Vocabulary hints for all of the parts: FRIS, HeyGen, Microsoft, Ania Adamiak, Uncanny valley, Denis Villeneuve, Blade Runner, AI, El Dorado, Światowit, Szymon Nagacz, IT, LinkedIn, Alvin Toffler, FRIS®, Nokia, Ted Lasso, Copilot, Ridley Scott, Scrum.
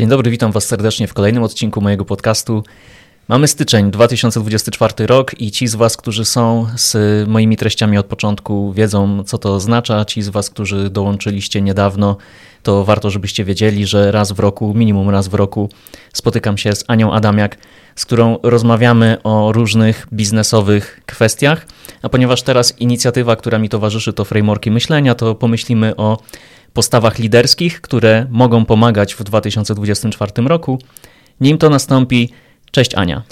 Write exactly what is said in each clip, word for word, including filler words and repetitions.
Dzień dobry, witam Was serdecznie w kolejnym odcinku mojego podcastu. Mamy styczeń, dwa tysiące dwudziesty czwarty rok i ci z Was, którzy są z moimi treściami od początku, wiedzą, co to oznacza. Ci z Was, którzy dołączyliście niedawno, to warto, żebyście wiedzieli, że raz w roku, minimum raz w roku spotykam się z Anią Adamiak, z którą rozmawiamy o różnych biznesowych kwestiach. A ponieważ teraz inicjatywa, która mi towarzyszy, to frameworki myślenia, to pomyślimy o postawach liderskich, które mogą pomagać w dwa tysiące dwudziestym czwartym roku. Nim to nastąpi, cześć Ania.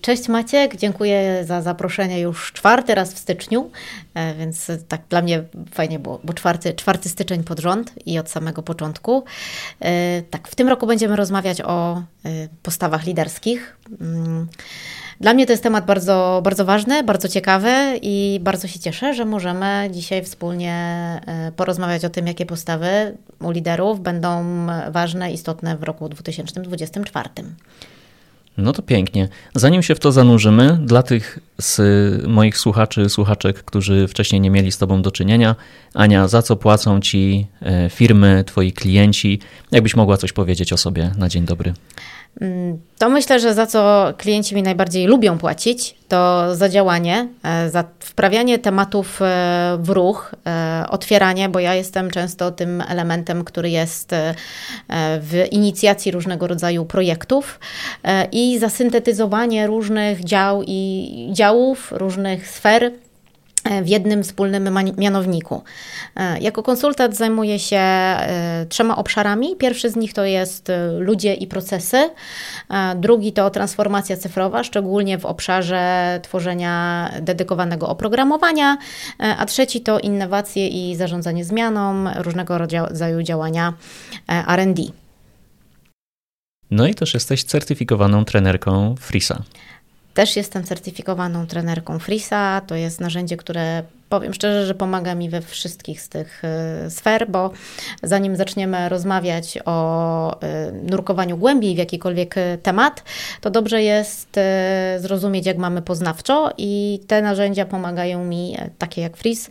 Cześć Maciek, dziękuję za zaproszenie już czwarty raz w styczniu, więc tak dla mnie fajnie było, bo czwarty, czwarty styczeń pod rząd i od samego początku. Tak, w tym roku będziemy rozmawiać o postawach liderskich. Dla mnie to jest temat bardzo, bardzo ważny, bardzo ciekawy i bardzo się cieszę, że możemy dzisiaj wspólnie porozmawiać o tym, jakie postawy u liderów będą ważne, istotne w roku dwa tysiące dwudziestym czwartym. No to pięknie. Zanim się w to zanurzymy, dla tych z moich słuchaczy, słuchaczek, którzy wcześniej nie mieli z Tobą do czynienia, Ania, za co płacą Ci firmy, Twoi klienci? Jakbyś mogła coś powiedzieć o sobie na dzień dobry? To myślę, że za co klienci mi najbardziej lubią płacić, to za działanie, za wprawianie tematów w ruch, otwieranie, bo ja jestem często tym elementem, który jest w inicjacji różnego rodzaju projektów i za syntetyzowanie różnych dział i działów, różnych sfer w jednym wspólnym mianowniku. Jako konsultant zajmuję się trzema obszarami. Pierwszy z nich to jest ludzie i procesy. Drugi to transformacja cyfrowa, szczególnie w obszarze tworzenia dedykowanego oprogramowania. A trzeci to innowacje i zarządzanie zmianą, różnego rodzaju działania R and D. No i też jesteś certyfikowaną trenerką frisa. Też jestem certyfikowaną trenerką frisa. To jest narzędzie, które powiem szczerze, że pomaga mi we wszystkich z tych sfer, bo zanim zaczniemy rozmawiać o nurkowaniu głębiej w jakikolwiek temat, to dobrze jest zrozumieć, jak mamy poznawczo i te narzędzia pomagają mi, takie jak frisa,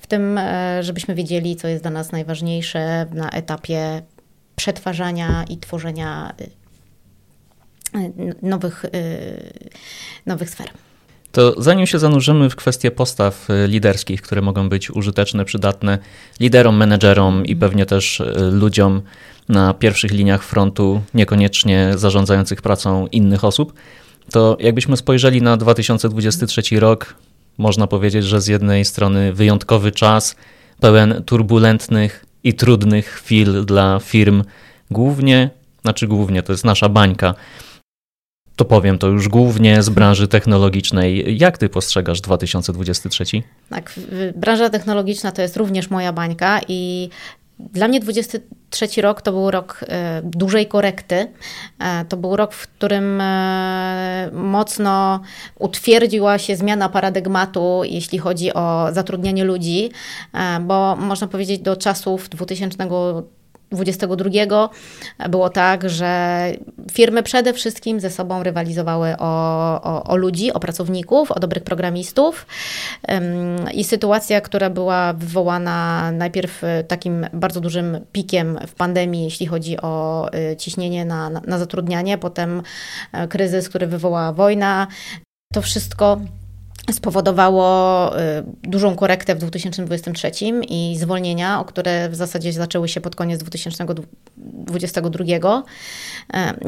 w tym, żebyśmy wiedzieli, co jest dla nas najważniejsze na etapie przetwarzania i tworzenia Nowych, nowych sfer. To zanim się zanurzymy w kwestie postaw liderskich, które mogą być użyteczne, przydatne liderom, menedżerom i pewnie też ludziom na pierwszych liniach frontu, niekoniecznie zarządzających pracą innych osób, to jakbyśmy spojrzeli na dwa tysiące dwudziesty trzeci rok, można powiedzieć, że z jednej strony wyjątkowy czas, pełen turbulentnych i trudnych chwil dla firm, głównie, znaczy głównie, to jest nasza bańka, to powiem to już głównie z branży technologicznej. Jak ty postrzegasz dwa tysiące dwudziesty trzeci? Tak, branża technologiczna to jest również moja bańka i dla mnie dwudziesty trzeci rok to był rok dużej korekty. To był rok, w którym mocno utwierdziła się zmiana paradygmatu, jeśli chodzi o zatrudnianie ludzi, bo można powiedzieć do czasów dwutysięcznego dwudziestego drugiego było tak, że firmy przede wszystkim ze sobą rywalizowały o, o, o ludzi, o pracowników, o dobrych programistów i sytuacja, która była wywołana najpierw takim bardzo dużym pikiem w pandemii, jeśli chodzi o ciśnienie na, na, na zatrudnianie, potem kryzys, który wywołała wojna, to wszystko spowodowało dużą korektę w dwa tysiące dwudziestym trzecim i zwolnienia, o które w zasadzie zaczęły się pod koniec dwa tysiące dwudziestego drugiego.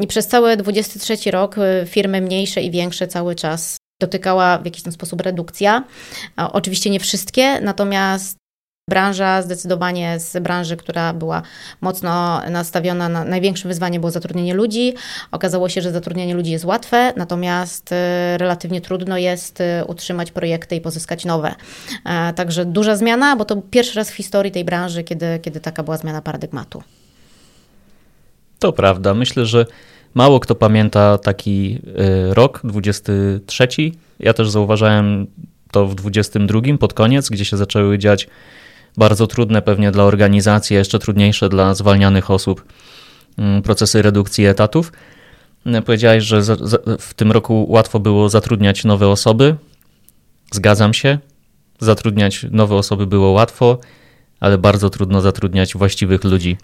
I przez cały dwudziesty trzeci rok firmy mniejsze i większe cały czas dotykała w jakiś tam sposób redukcja. Oczywiście nie wszystkie, natomiast branża zdecydowanie z branży, która była mocno nastawiona na największe wyzwanie było zatrudnienie ludzi. Okazało się, że zatrudnienie ludzi jest łatwe, natomiast relatywnie trudno jest utrzymać projekty i pozyskać nowe. Także duża zmiana, bo to pierwszy raz w historii tej branży, kiedy, kiedy taka była zmiana paradygmatu. To prawda. Myślę, że mało kto pamięta taki rok, dwudziesty trzeci. Ja też zauważałem to w dwudziestym drugim pod koniec, gdzie się zaczęły dziać bardzo trudne pewnie dla organizacji, a jeszcze trudniejsze dla zwalnianych osób procesy redukcji etatów. Powiedziałeś, że za, za, w tym roku łatwo było zatrudniać nowe osoby. Zgadzam się. Zatrudniać nowe osoby było łatwo, ale bardzo trudno zatrudniać właściwych ludzi.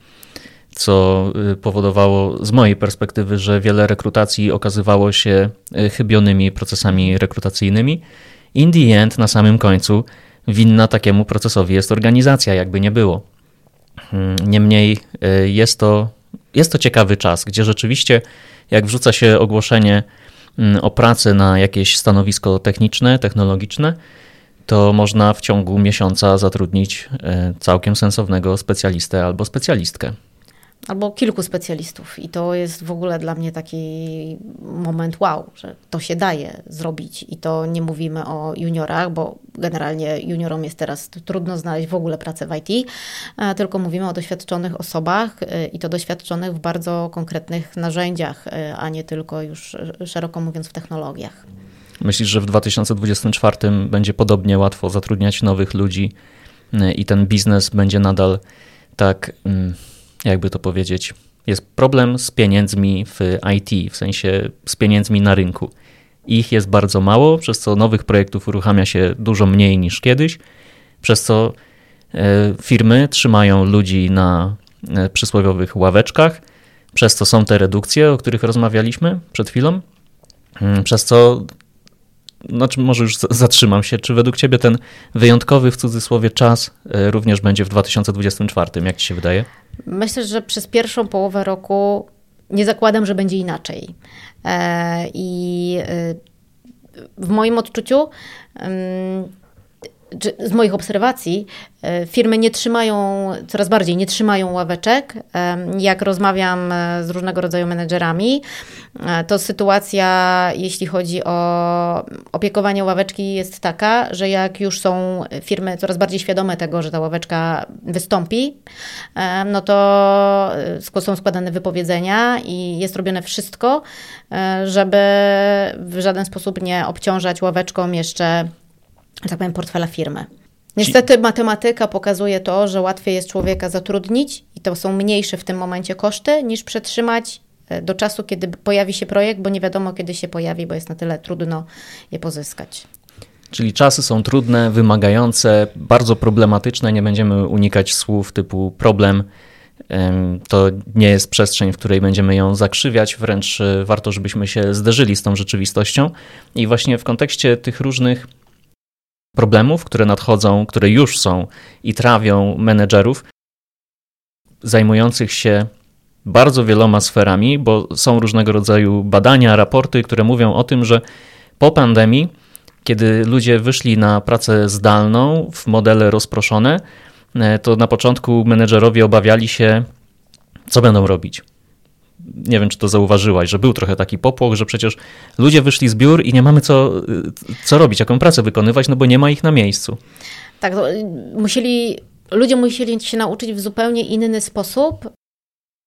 co powodowało z mojej perspektywy, że wiele rekrutacji okazywało się chybionymi procesami rekrutacyjnymi. In the end, na samym końcu, winna takiemu procesowi jest organizacja, jakby nie było. Niemniej jest to, jest to ciekawy czas, gdzie rzeczywiście jak wrzuca się ogłoszenie o pracę na jakieś stanowisko techniczne, technologiczne, to można w ciągu miesiąca zatrudnić całkiem sensownego specjalistę albo specjalistkę. Albo kilku specjalistów i to jest w ogóle dla mnie taki moment wow, że to się daje zrobić i to nie mówimy o juniorach, bo generalnie juniorom jest teraz trudno znaleźć w ogóle pracę w I T, tylko mówimy o doświadczonych osobach i to doświadczonych w bardzo konkretnych narzędziach, a nie tylko już szeroko mówiąc w technologiach. Myślisz, że w dwa tysiące dwudziestym czwartym będzie podobnie łatwo zatrudniać nowych ludzi i ten biznes będzie nadal tak... jakby to powiedzieć, jest problem z pieniędzmi w I T, w sensie z pieniędzmi na rynku. Ich jest bardzo mało, przez co nowych projektów uruchamia się dużo mniej niż kiedyś, przez co firmy trzymają ludzi na przysłowiowych ławeczkach, przez co są te redukcje, o których rozmawialiśmy przed chwilą, przez co, znaczy może już zatrzymam się, czy według ciebie ten wyjątkowy w cudzysłowie czas również będzie w dwa tysiące dwudziestym czwartym, jak ci się wydaje? Myślę, że przez pierwszą połowę roku nie zakładam, że będzie inaczej. I w moim odczuciu, z moich obserwacji, firmy nie trzymają, coraz bardziej nie trzymają ławeczek. Jak rozmawiam z różnego rodzaju menedżerami, to sytuacja, jeśli chodzi o opiekowanie ławeczki, jest taka, że jak już są firmy coraz bardziej świadome tego, że ta ławeczka wystąpi, no to są składane wypowiedzenia i jest robione wszystko, żeby w żaden sposób nie obciążać ławeczką jeszcze, tak powiem, portfela firmy. Niestety matematyka pokazuje to, że łatwiej jest człowieka zatrudnić i to są mniejsze w tym momencie koszty, niż przetrzymać do czasu, kiedy pojawi się projekt, bo nie wiadomo, kiedy się pojawi, bo jest na tyle trudno je pozyskać. Czyli czasy są trudne, wymagające, bardzo problematyczne, nie będziemy unikać słów typu problem. To nie jest przestrzeń, w której będziemy ją zakrzywiać, wręcz warto, żebyśmy się zderzyli z tą rzeczywistością. I właśnie w kontekście tych różnych problemów, które nadchodzą, które już są i trawią menedżerów zajmujących się bardzo wieloma sferami, bo są różnego rodzaju badania, raporty, które mówią o tym, że po pandemii, kiedy ludzie wyszli na pracę zdalną w modele rozproszone, to na początku menedżerowie obawiali się, co będą robić. Nie wiem, czy to zauważyłaś, że był trochę taki popłoch, że przecież ludzie wyszli z biur i nie mamy co, co robić, jaką pracę wykonywać, no bo nie ma ich na miejscu. Tak, musieli, ludzie musieli się nauczyć w zupełnie inny sposób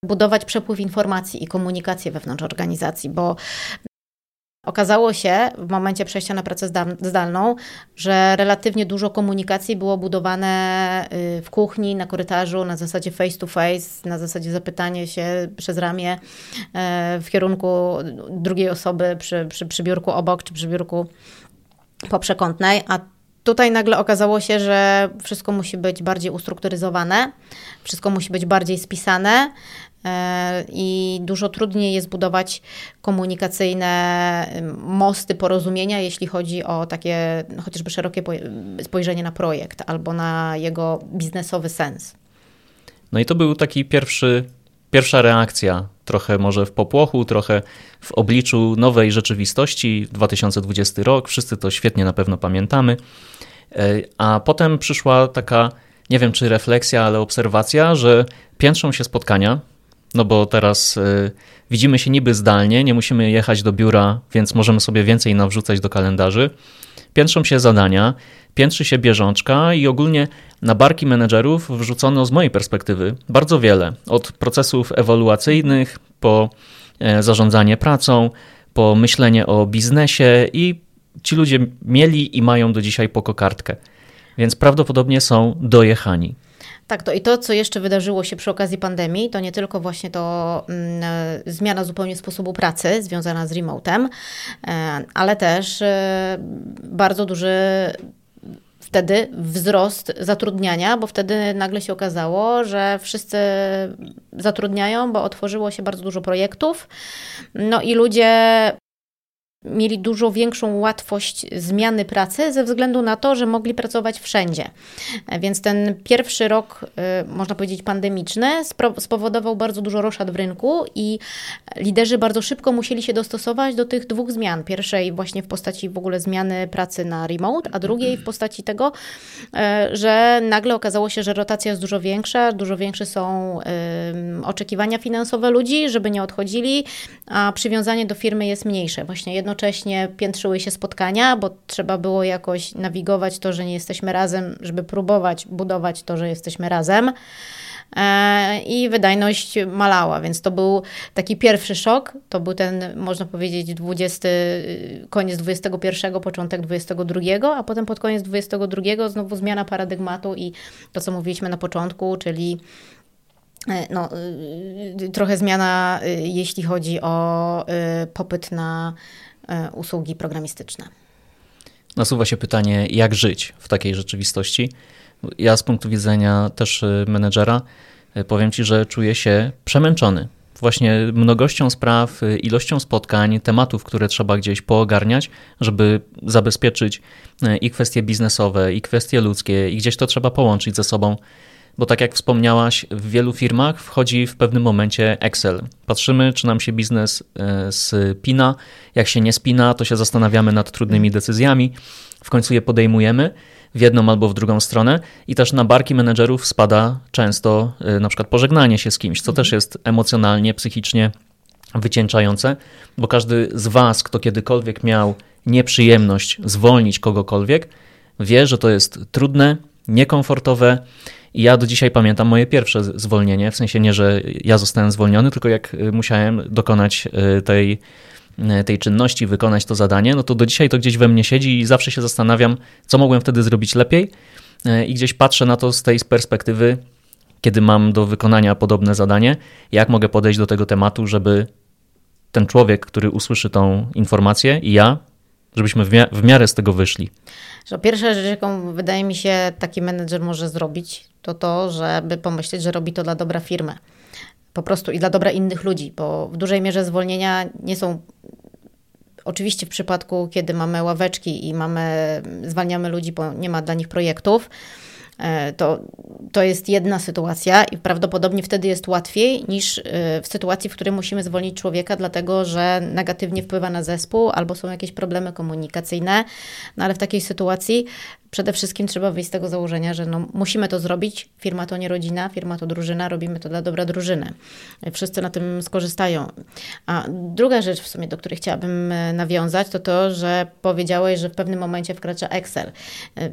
budować przepływ informacji i komunikację wewnątrz organizacji, bo okazało się w momencie przejścia na pracę zdalną, że relatywnie dużo komunikacji było budowane w kuchni, na korytarzu, na zasadzie face to face, na zasadzie zapytanie się przez ramię w kierunku drugiej osoby przy, przy, przy biurku obok czy przy biurku po przekątnej, a tutaj nagle okazało się, że wszystko musi być bardziej ustrukturyzowane, wszystko musi być bardziej spisane, i dużo trudniej jest budować komunikacyjne mosty porozumienia, jeśli chodzi o takie chociażby szerokie spojrzenie na projekt albo na jego biznesowy sens. No i to był taki pierwszy, pierwsza reakcja, trochę może w popłochu, trochę w obliczu nowej rzeczywistości, dwa tysiące dwudziesty rok, wszyscy to świetnie na pewno pamiętamy, a potem przyszła taka, nie wiem czy refleksja, ale obserwacja, że piętrzą się spotkania, no bo teraz y, widzimy się niby zdalnie, nie musimy jechać do biura, więc możemy sobie więcej nawrzucać do kalendarzy. Piętrzą się zadania, piętrzy się bieżączka i ogólnie na barki menedżerów wrzucono z mojej perspektywy bardzo wiele. Od procesów ewaluacyjnych, po y, zarządzanie pracą, po myślenie o biznesie i ci ludzie mieli i mają do dzisiaj po kokardkę, więc prawdopodobnie są dojechani. Tak, to i to, co jeszcze wydarzyło się przy okazji pandemii, to nie tylko właśnie to mm, zmiana zupełnie sposobu pracy związana z remotem, ale też y, bardzo duży wtedy wzrost zatrudniania, bo wtedy nagle się okazało, że wszyscy zatrudniają, bo otworzyło się bardzo dużo projektów, no i ludzie mieli dużo większą łatwość zmiany pracy ze względu na to, że mogli pracować wszędzie. Więc ten pierwszy rok, można powiedzieć, pandemiczny spowodował bardzo dużo roszad w rynku i liderzy bardzo szybko musieli się dostosować do tych dwóch zmian. Pierwszej właśnie w postaci w ogóle zmiany pracy na remote, a drugiej w postaci tego, że nagle okazało się, że rotacja jest dużo większa, dużo większe są oczekiwania finansowe ludzi, żeby nie odchodzili, a przywiązanie do firmy jest mniejsze. Właśnie jedno Jednocześnie piętrzyły się spotkania, bo trzeba było jakoś nawigować to, że nie jesteśmy razem, żeby próbować budować to, że jesteśmy razem. I wydajność malała, więc to był taki pierwszy szok. To był ten, można powiedzieć, dwudziesty, koniec dwudziestego pierwszego, początek dwudziestego drugiego, a potem pod koniec dwudziestego drugiego znowu zmiana paradygmatu i to, co mówiliśmy na początku, czyli no, trochę zmiana, jeśli chodzi o popyt na usługi programistyczne. Nasuwa się pytanie, jak żyć w takiej rzeczywistości. Ja z punktu widzenia też menedżera powiem Ci, że czuję się przemęczony. Właśnie mnogością spraw, ilością spotkań, tematów, które trzeba gdzieś poogarniać, żeby zabezpieczyć i kwestie biznesowe, i kwestie ludzkie, i gdzieś to trzeba połączyć ze sobą. Bo tak jak wspomniałaś, w wielu firmach wchodzi w pewnym momencie Excel. Patrzymy, czy nam się biznes spina. Jak się nie spina, to się zastanawiamy nad trudnymi decyzjami. W końcu je podejmujemy w jedną albo w drugą stronę i też na barki menedżerów spada często na przykład pożegnanie się z kimś, co też jest emocjonalnie, psychicznie wycieńczające, bo każdy z Was, kto kiedykolwiek miał nieprzyjemność zwolnić kogokolwiek, wie, że to jest trudne, niekomfortowe. I ja do dzisiaj pamiętam moje pierwsze zwolnienie, w sensie nie, że ja zostałem zwolniony, tylko jak musiałem dokonać tej, tej czynności, wykonać to zadanie, no to do dzisiaj to gdzieś we mnie siedzi i zawsze się zastanawiam, co mogłem wtedy zrobić lepiej i gdzieś patrzę na to z tej perspektywy, kiedy mam do wykonania podobne zadanie, jak mogę podejść do tego tematu, żeby ten człowiek, który usłyszy tą informację i ja, żebyśmy w, mia- w miarę z tego wyszli. Że pierwsza rzecz, jaką wydaje mi się taki menedżer może zrobić, to to, żeby pomyśleć, że robi to dla dobra firmy. Po prostu i dla dobra innych ludzi, bo w dużej mierze zwolnienia nie są... Oczywiście w przypadku, kiedy mamy ławeczki i mamy, zwalniamy ludzi, bo nie ma dla nich projektów, to, to jest jedna sytuacja i prawdopodobnie wtedy jest łatwiej niż w sytuacji, w której musimy zwolnić człowieka, dlatego że negatywnie wpływa na zespół albo są jakieś problemy komunikacyjne, no ale w takiej sytuacji przede wszystkim trzeba wyjść z tego założenia, że no, musimy to zrobić, firma to nie rodzina, firma to drużyna, robimy to dla dobra drużyny. Wszyscy na tym skorzystają. A druga rzecz w sumie, do której chciałabym nawiązać, to to, że powiedziałeś, że w pewnym momencie wkracza Excel.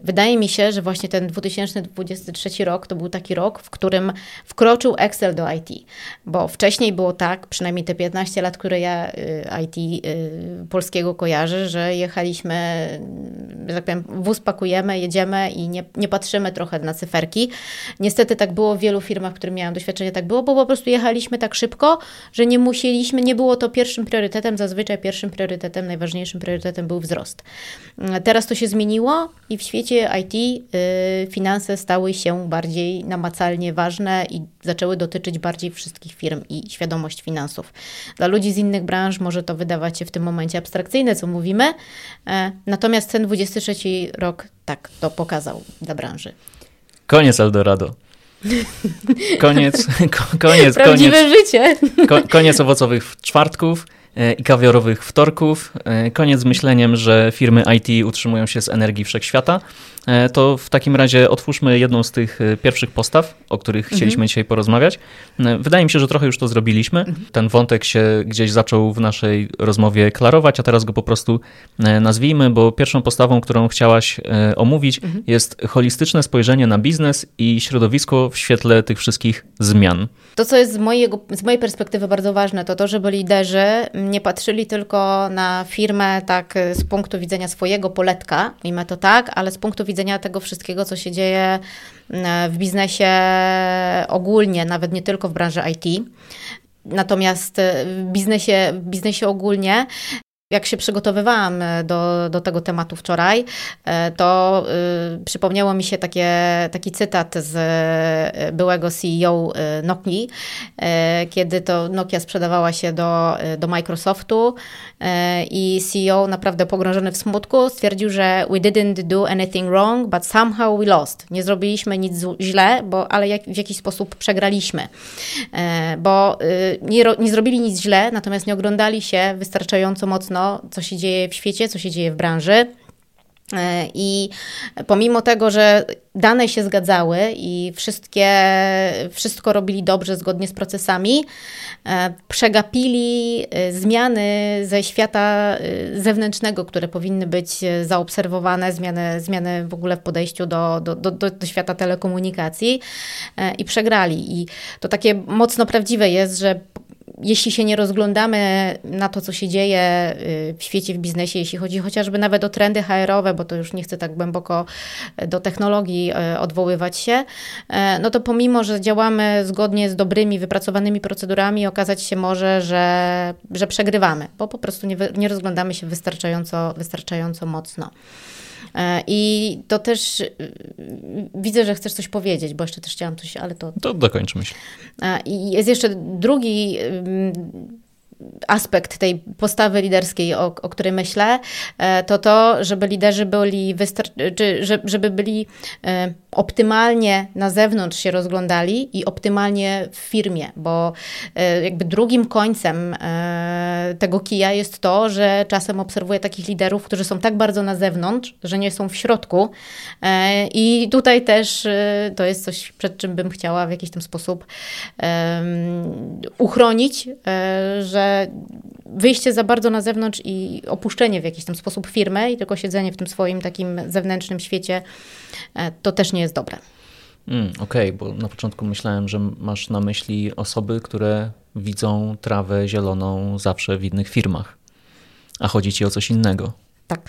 Wydaje mi się, że właśnie ten dwa tysiące dwudziesty trzeci rok to był taki rok, w którym wkroczył Excel do I T, bo wcześniej było tak, przynajmniej te piętnaście lat, które ja I T polskiego kojarzę, że jechaliśmy, że tak powiem, wóz pakujemy, jedziemy i nie, nie patrzymy trochę na cyferki. Niestety tak było w wielu firmach, w których miałam doświadczenie, tak było, bo po prostu jechaliśmy tak szybko, że nie musieliśmy, nie było to pierwszym priorytetem, zazwyczaj pierwszym priorytetem, najważniejszym priorytetem był wzrost. Teraz to się zmieniło i w świecie I T y, finanse stały się bardziej namacalnie ważne i zaczęły dotyczyć bardziej wszystkich firm i świadomość finansów. Dla ludzi z innych branż może to wydawać się w tym momencie abstrakcyjne, co mówimy, y, natomiast ten dwudziesty trzeci rok tak to pokazał dla branży. Koniec El Dorado. Koniec, ko- koniec, Prawdziwe koniec. życie. Ko- koniec owocowych czwartków i kawiorowych wtorków. Koniec z myśleniem, że firmy I T utrzymują się z energii wszechświata. To w takim razie otwórzmy jedną z tych pierwszych postaw, o których chcieliśmy mhm. dzisiaj porozmawiać. Wydaje mi się, że trochę już to zrobiliśmy. Mhm. Ten wątek się gdzieś zaczął w naszej rozmowie klarować, a teraz go po prostu nazwijmy, bo pierwszą postawą, którą chciałaś omówić, mhm. jest holistyczne spojrzenie na biznes i środowisko w świetle tych wszystkich zmian. To, co jest z, mojego, z mojej perspektywy bardzo ważne, to to, żeby liderzy nie patrzyli tylko na firmę tak z punktu widzenia swojego poletka, mimo to tak, ale z punktu widzenia tego wszystkiego, co się dzieje w biznesie ogólnie, nawet nie tylko w branży I T. Natomiast w biznesie, w biznesie ogólnie Jak się przygotowywałam do, do tego tematu wczoraj, to y, przypomniało mi się takie, taki cytat z y, byłego C E O y, Nokii, y, kiedy to Nokia sprzedawała się do, y, do Microsoftu y, i C E O, naprawdę pogrążony w smutku, stwierdził, że we didn't do anything wrong, but somehow we lost. Nie zrobiliśmy nic źle, bo, ale jak, w jakiś sposób przegraliśmy. Y, bo y, nie, nie zrobili nic źle, natomiast nie oglądali się wystarczająco mocno, co się dzieje w świecie, co się dzieje w branży. I pomimo tego, że dane się zgadzały i wszystkie, wszystko robili dobrze, zgodnie z procesami, przegapili zmiany ze świata zewnętrznego, które powinny być zaobserwowane, zmiany, zmiany w ogóle w podejściu do, do, do, do świata telekomunikacji i przegrali. I to takie mocno prawdziwe jest, że jeśli się nie rozglądamy na to, co się dzieje w świecie, w biznesie, jeśli chodzi chociażby nawet o trendy H R-owe, bo to już nie chcę tak głęboko do technologii odwoływać się, no to pomimo, że działamy zgodnie z dobrymi, wypracowanymi procedurami, okazać się może, że, że przegrywamy, bo po prostu nie, nie rozglądamy się wystarczająco, wystarczająco mocno. I to też widzę, że chcesz coś powiedzieć, bo jeszcze też chciałam coś, ale to... To dokończ myśl. I jest jeszcze drugi aspekt tej postawy liderskiej, o, o której myślę, to to, żeby liderzy byli, wystar- czy, żeby byli optymalnie na zewnątrz się rozglądali i optymalnie w firmie, bo jakby drugim końcem tego kija jest to, że czasem obserwuję takich liderów, którzy są tak bardzo na zewnątrz, że nie są w środku i tutaj też to jest coś, przed czym bym chciała w jakiś tam sposób uchronić, że wyjście za bardzo na zewnątrz i opuszczenie w jakiś tam sposób firmy i tylko siedzenie w tym swoim takim zewnętrznym świecie, to też nie jest dobre. Mm, Okej, okay, bo na początku myślałem, że masz na myśli osoby, które widzą trawę zieloną zawsze w innych firmach, a chodzi ci o coś innego. Tak.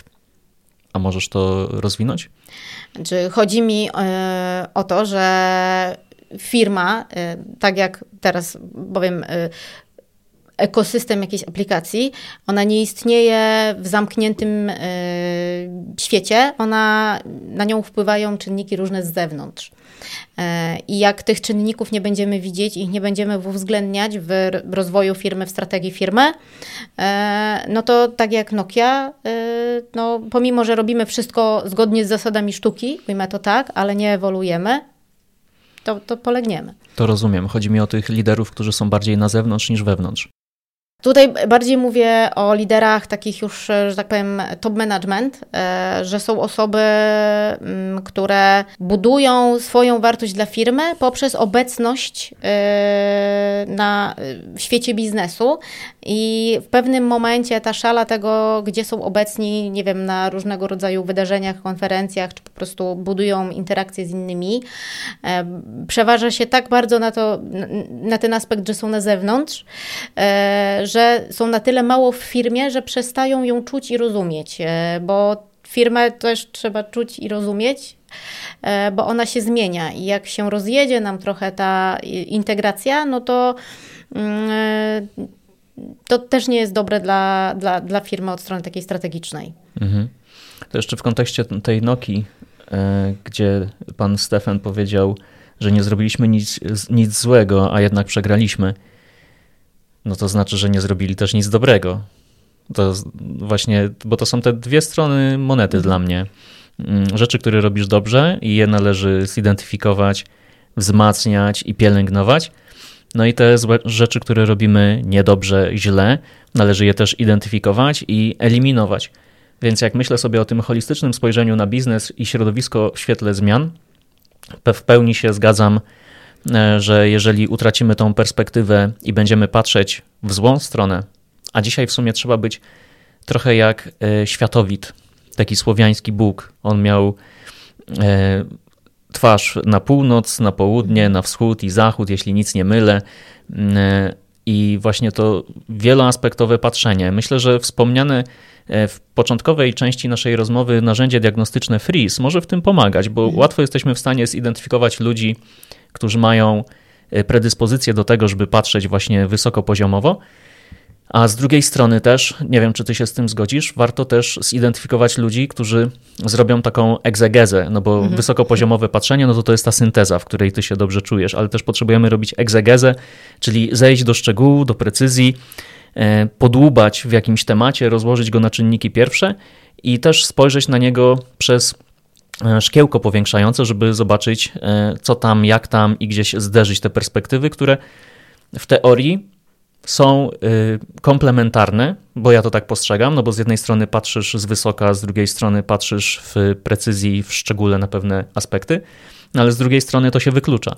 A możesz to rozwinąć? Znaczy, chodzi mi yy, o to, że firma, yy, tak jak teraz powiem, yy, ekosystem jakiejś aplikacji, ona nie istnieje w zamkniętym y, świecie, ona, na nią wpływają czynniki różne z zewnątrz. Y, I jak tych czynników nie będziemy widzieć, ich nie będziemy uwzględniać w rozwoju firmy, w strategii firmy, y, no to tak jak Nokia, y, no, pomimo, że robimy wszystko zgodnie z zasadami sztuki, mówimy to tak, ale nie ewoluujemy, to, to polegniemy. To rozumiem. Chodzi mi o tych liderów, którzy są bardziej na zewnątrz niż wewnątrz. Tutaj bardziej mówię o liderach takich już, że tak powiem, top management, że są osoby, które budują swoją wartość dla firmy poprzez obecność na, w świecie biznesu i w pewnym momencie ta szala tego, gdzie są obecni, nie wiem, na różnego rodzaju wydarzeniach, konferencjach, czy po prostu budują interakcje z innymi, przeważa się tak bardzo na, to, na ten aspekt, że są na zewnątrz, że są na tyle mało w firmie, że przestają ją czuć i rozumieć, bo firmę też trzeba czuć i rozumieć, bo ona się zmienia i jak się rozjedzie nam trochę ta integracja, no to to też nie jest dobre dla, dla, dla firmy od strony takiej strategicznej. Mhm. To jeszcze w kontekście tej Nokii, gdzie pan Stefan powiedział, że nie zrobiliśmy nic, nic złego, a jednak przegraliśmy. No to znaczy, że nie zrobili też nic dobrego. To właśnie, bo to są te dwie strony monety dla mnie. Rzeczy, które robisz dobrze i je należy zidentyfikować, wzmacniać i pielęgnować. No i te złe rzeczy, które robimy niedobrze, źle, należy je też identyfikować i eliminować. Więc jak myślę sobie o tym holistycznym spojrzeniu na biznes i środowisko w świetle zmian, w pełni się zgadzam, że jeżeli utracimy tą perspektywę i będziemy patrzeć w złą stronę, a dzisiaj w sumie trzeba być trochę jak Światowit, taki słowiański Bóg. On miał twarz na północ, na południe, na wschód i zachód, jeśli nic nie mylę. I właśnie to wieloaspektowe patrzenie. Myślę, że wspomniane w początkowej części naszej rozmowy narzędzie diagnostyczne FRIS może w tym pomagać, bo łatwo jesteśmy w stanie zidentyfikować ludzi, którzy mają predyspozycję do tego, żeby patrzeć właśnie wysokopoziomowo, A z drugiej strony też, nie wiem czy ty się z tym zgodzisz, warto też zidentyfikować ludzi, którzy zrobią taką egzegezę, no bo mhm. wysokopoziomowe patrzenie, no to to jest ta synteza, w której ty się dobrze czujesz, ale też potrzebujemy robić egzegezę, czyli zejść do szczegółu, do precyzji, podłubać w jakimś temacie, rozłożyć go na czynniki pierwsze i też spojrzeć na niego przez szkiełko powiększające, żeby zobaczyć co tam, jak tam i gdzieś zderzyć te perspektywy, które w teorii są komplementarne, bo ja to tak postrzegam, no bo z jednej strony patrzysz z wysoka, z drugiej strony patrzysz w precyzji, w szczególe na pewne aspekty, no ale z drugiej strony to się wyklucza,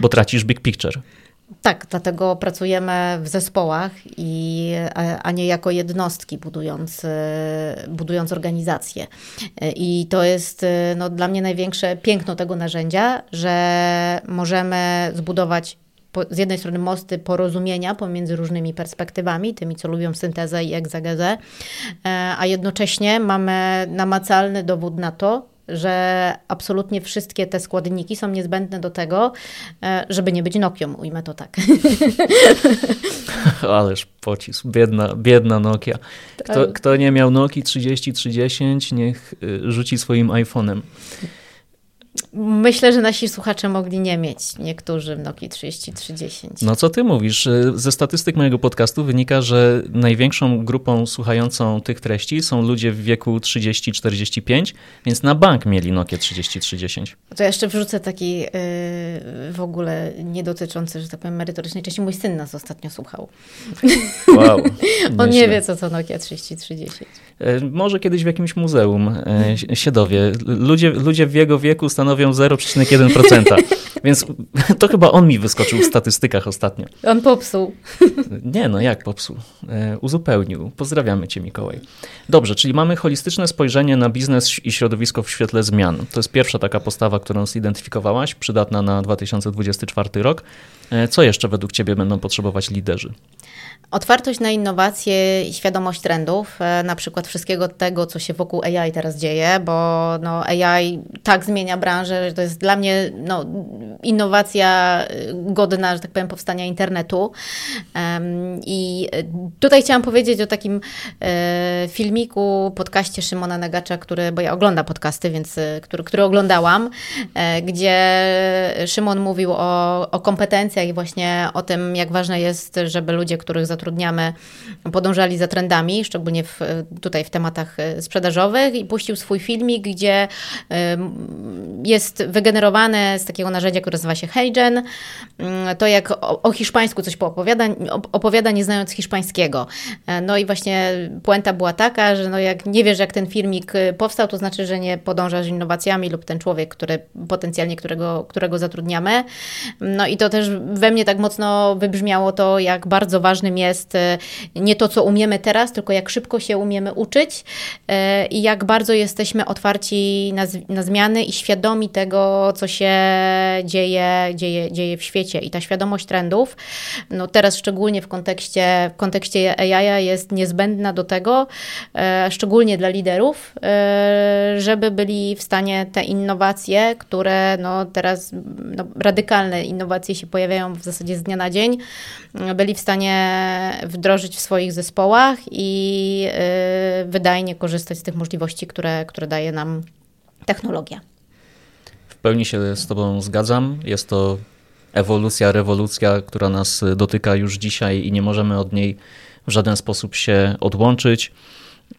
bo tracisz big picture. Tak, dlatego pracujemy w zespołach, i, a nie jako jednostki, budując, budując organizację. I to jest no, dla mnie największe piękno tego narzędzia, że możemy zbudować z jednej strony mosty porozumienia pomiędzy różnymi perspektywami, tymi, co lubią syntezę i egzegezę, a jednocześnie mamy namacalny dowód na to, że absolutnie wszystkie te składniki są niezbędne do tego, żeby nie być Nokią, ujmę to tak. Ależ pocisk, biedna, biedna Nokia. Kto, kto nie miał Nokii trzydzieści trzydzieści, niech rzuci swoim iPhone'em. Myślę, że nasi słuchacze mogli nie mieć niektórzy Nokii trzydzieści trzydzieści. No co ty mówisz? Ze statystyk mojego podcastu wynika, że największą grupą słuchającą tych treści są ludzie w wieku trzydzieści czterdzieści pięć, więc na bank mieli Nokię trzydzieści trzydzieści. To ja jeszcze wrzucę taki yy, w ogóle niedotyczący, że tak powiem, merytorycznej części. Mój syn nas ostatnio słuchał. Wow. On nie wie, co to Nokia trzydzieści trzydzieści. Yy, może kiedyś w jakimś muzeum yy, się dowie. Ludzie, ludzie w jego wieku stanowią zero przecinek jeden procent. Więc to chyba on mi wyskoczył w statystykach ostatnio. On popsuł. Nie, no jak popsuł? Uzupełnił. Pozdrawiamy cię, Mikołaj. Dobrze, czyli mamy holistyczne spojrzenie na biznes i środowisko w świetle zmian. To jest pierwsza taka postawa, którą zidentyfikowałaś, przydatna na dwa tysiące dwudziesty czwarty rok. Co jeszcze według ciebie będą potrzebować liderzy? Otwartość na innowacje i świadomość trendów, na przykład wszystkiego tego, co się wokół A I teraz dzieje, bo no, A I tak zmienia branżę, że to jest dla mnie no, innowacja godna, że tak powiem, powstania internetu. I tutaj chciałam powiedzieć o takim filmiku, podcaście Szymona Nagacza, który, bo ja oglądam podcasty, więc który, który oglądałam, gdzie Szymon mówił o, o kompetencjach i właśnie o tym, jak ważne jest, żeby ludzie, których zatrudniamy, podążali za trendami, szczególnie w, tutaj w tematach sprzedażowych, i puścił swój filmik, gdzie jest wygenerowane z takiego narzędzia, które nazywa się HeyGen, to jak o, o hiszpańsku coś opowiada, opowiada nie znając hiszpańskiego. No i właśnie puenta była taka, że no jak nie wiesz, jak ten filmik powstał, to znaczy, że nie podążasz innowacjami lub ten człowiek, który potencjalnie, którego, którego zatrudniamy. No i to też we mnie tak mocno wybrzmiało to, jak bardzo ważnym jest nie to, co umiemy teraz, tylko jak szybko się umiemy uczyć i jak bardzo jesteśmy otwarci na, na zmiany i świadomi tego, co się dzieje, dzieje, dzieje w świecie. I ta świadomość trendów, no teraz szczególnie w kontekście, w kontekście A I jest niezbędna do tego, szczególnie dla liderów, żeby byli w stanie te innowacje, które no teraz no, radykalne innowacje się pojawiają w zasadzie z dnia na dzień, byli w stanie wdrożyć w swoich zespołach i yy, wydajnie korzystać z tych możliwości, które, które daje nam technologia. W pełni się z tobą zgadzam. Jest to ewolucja, rewolucja, która nas dotyka już dzisiaj i nie możemy od niej w żaden sposób się odłączyć.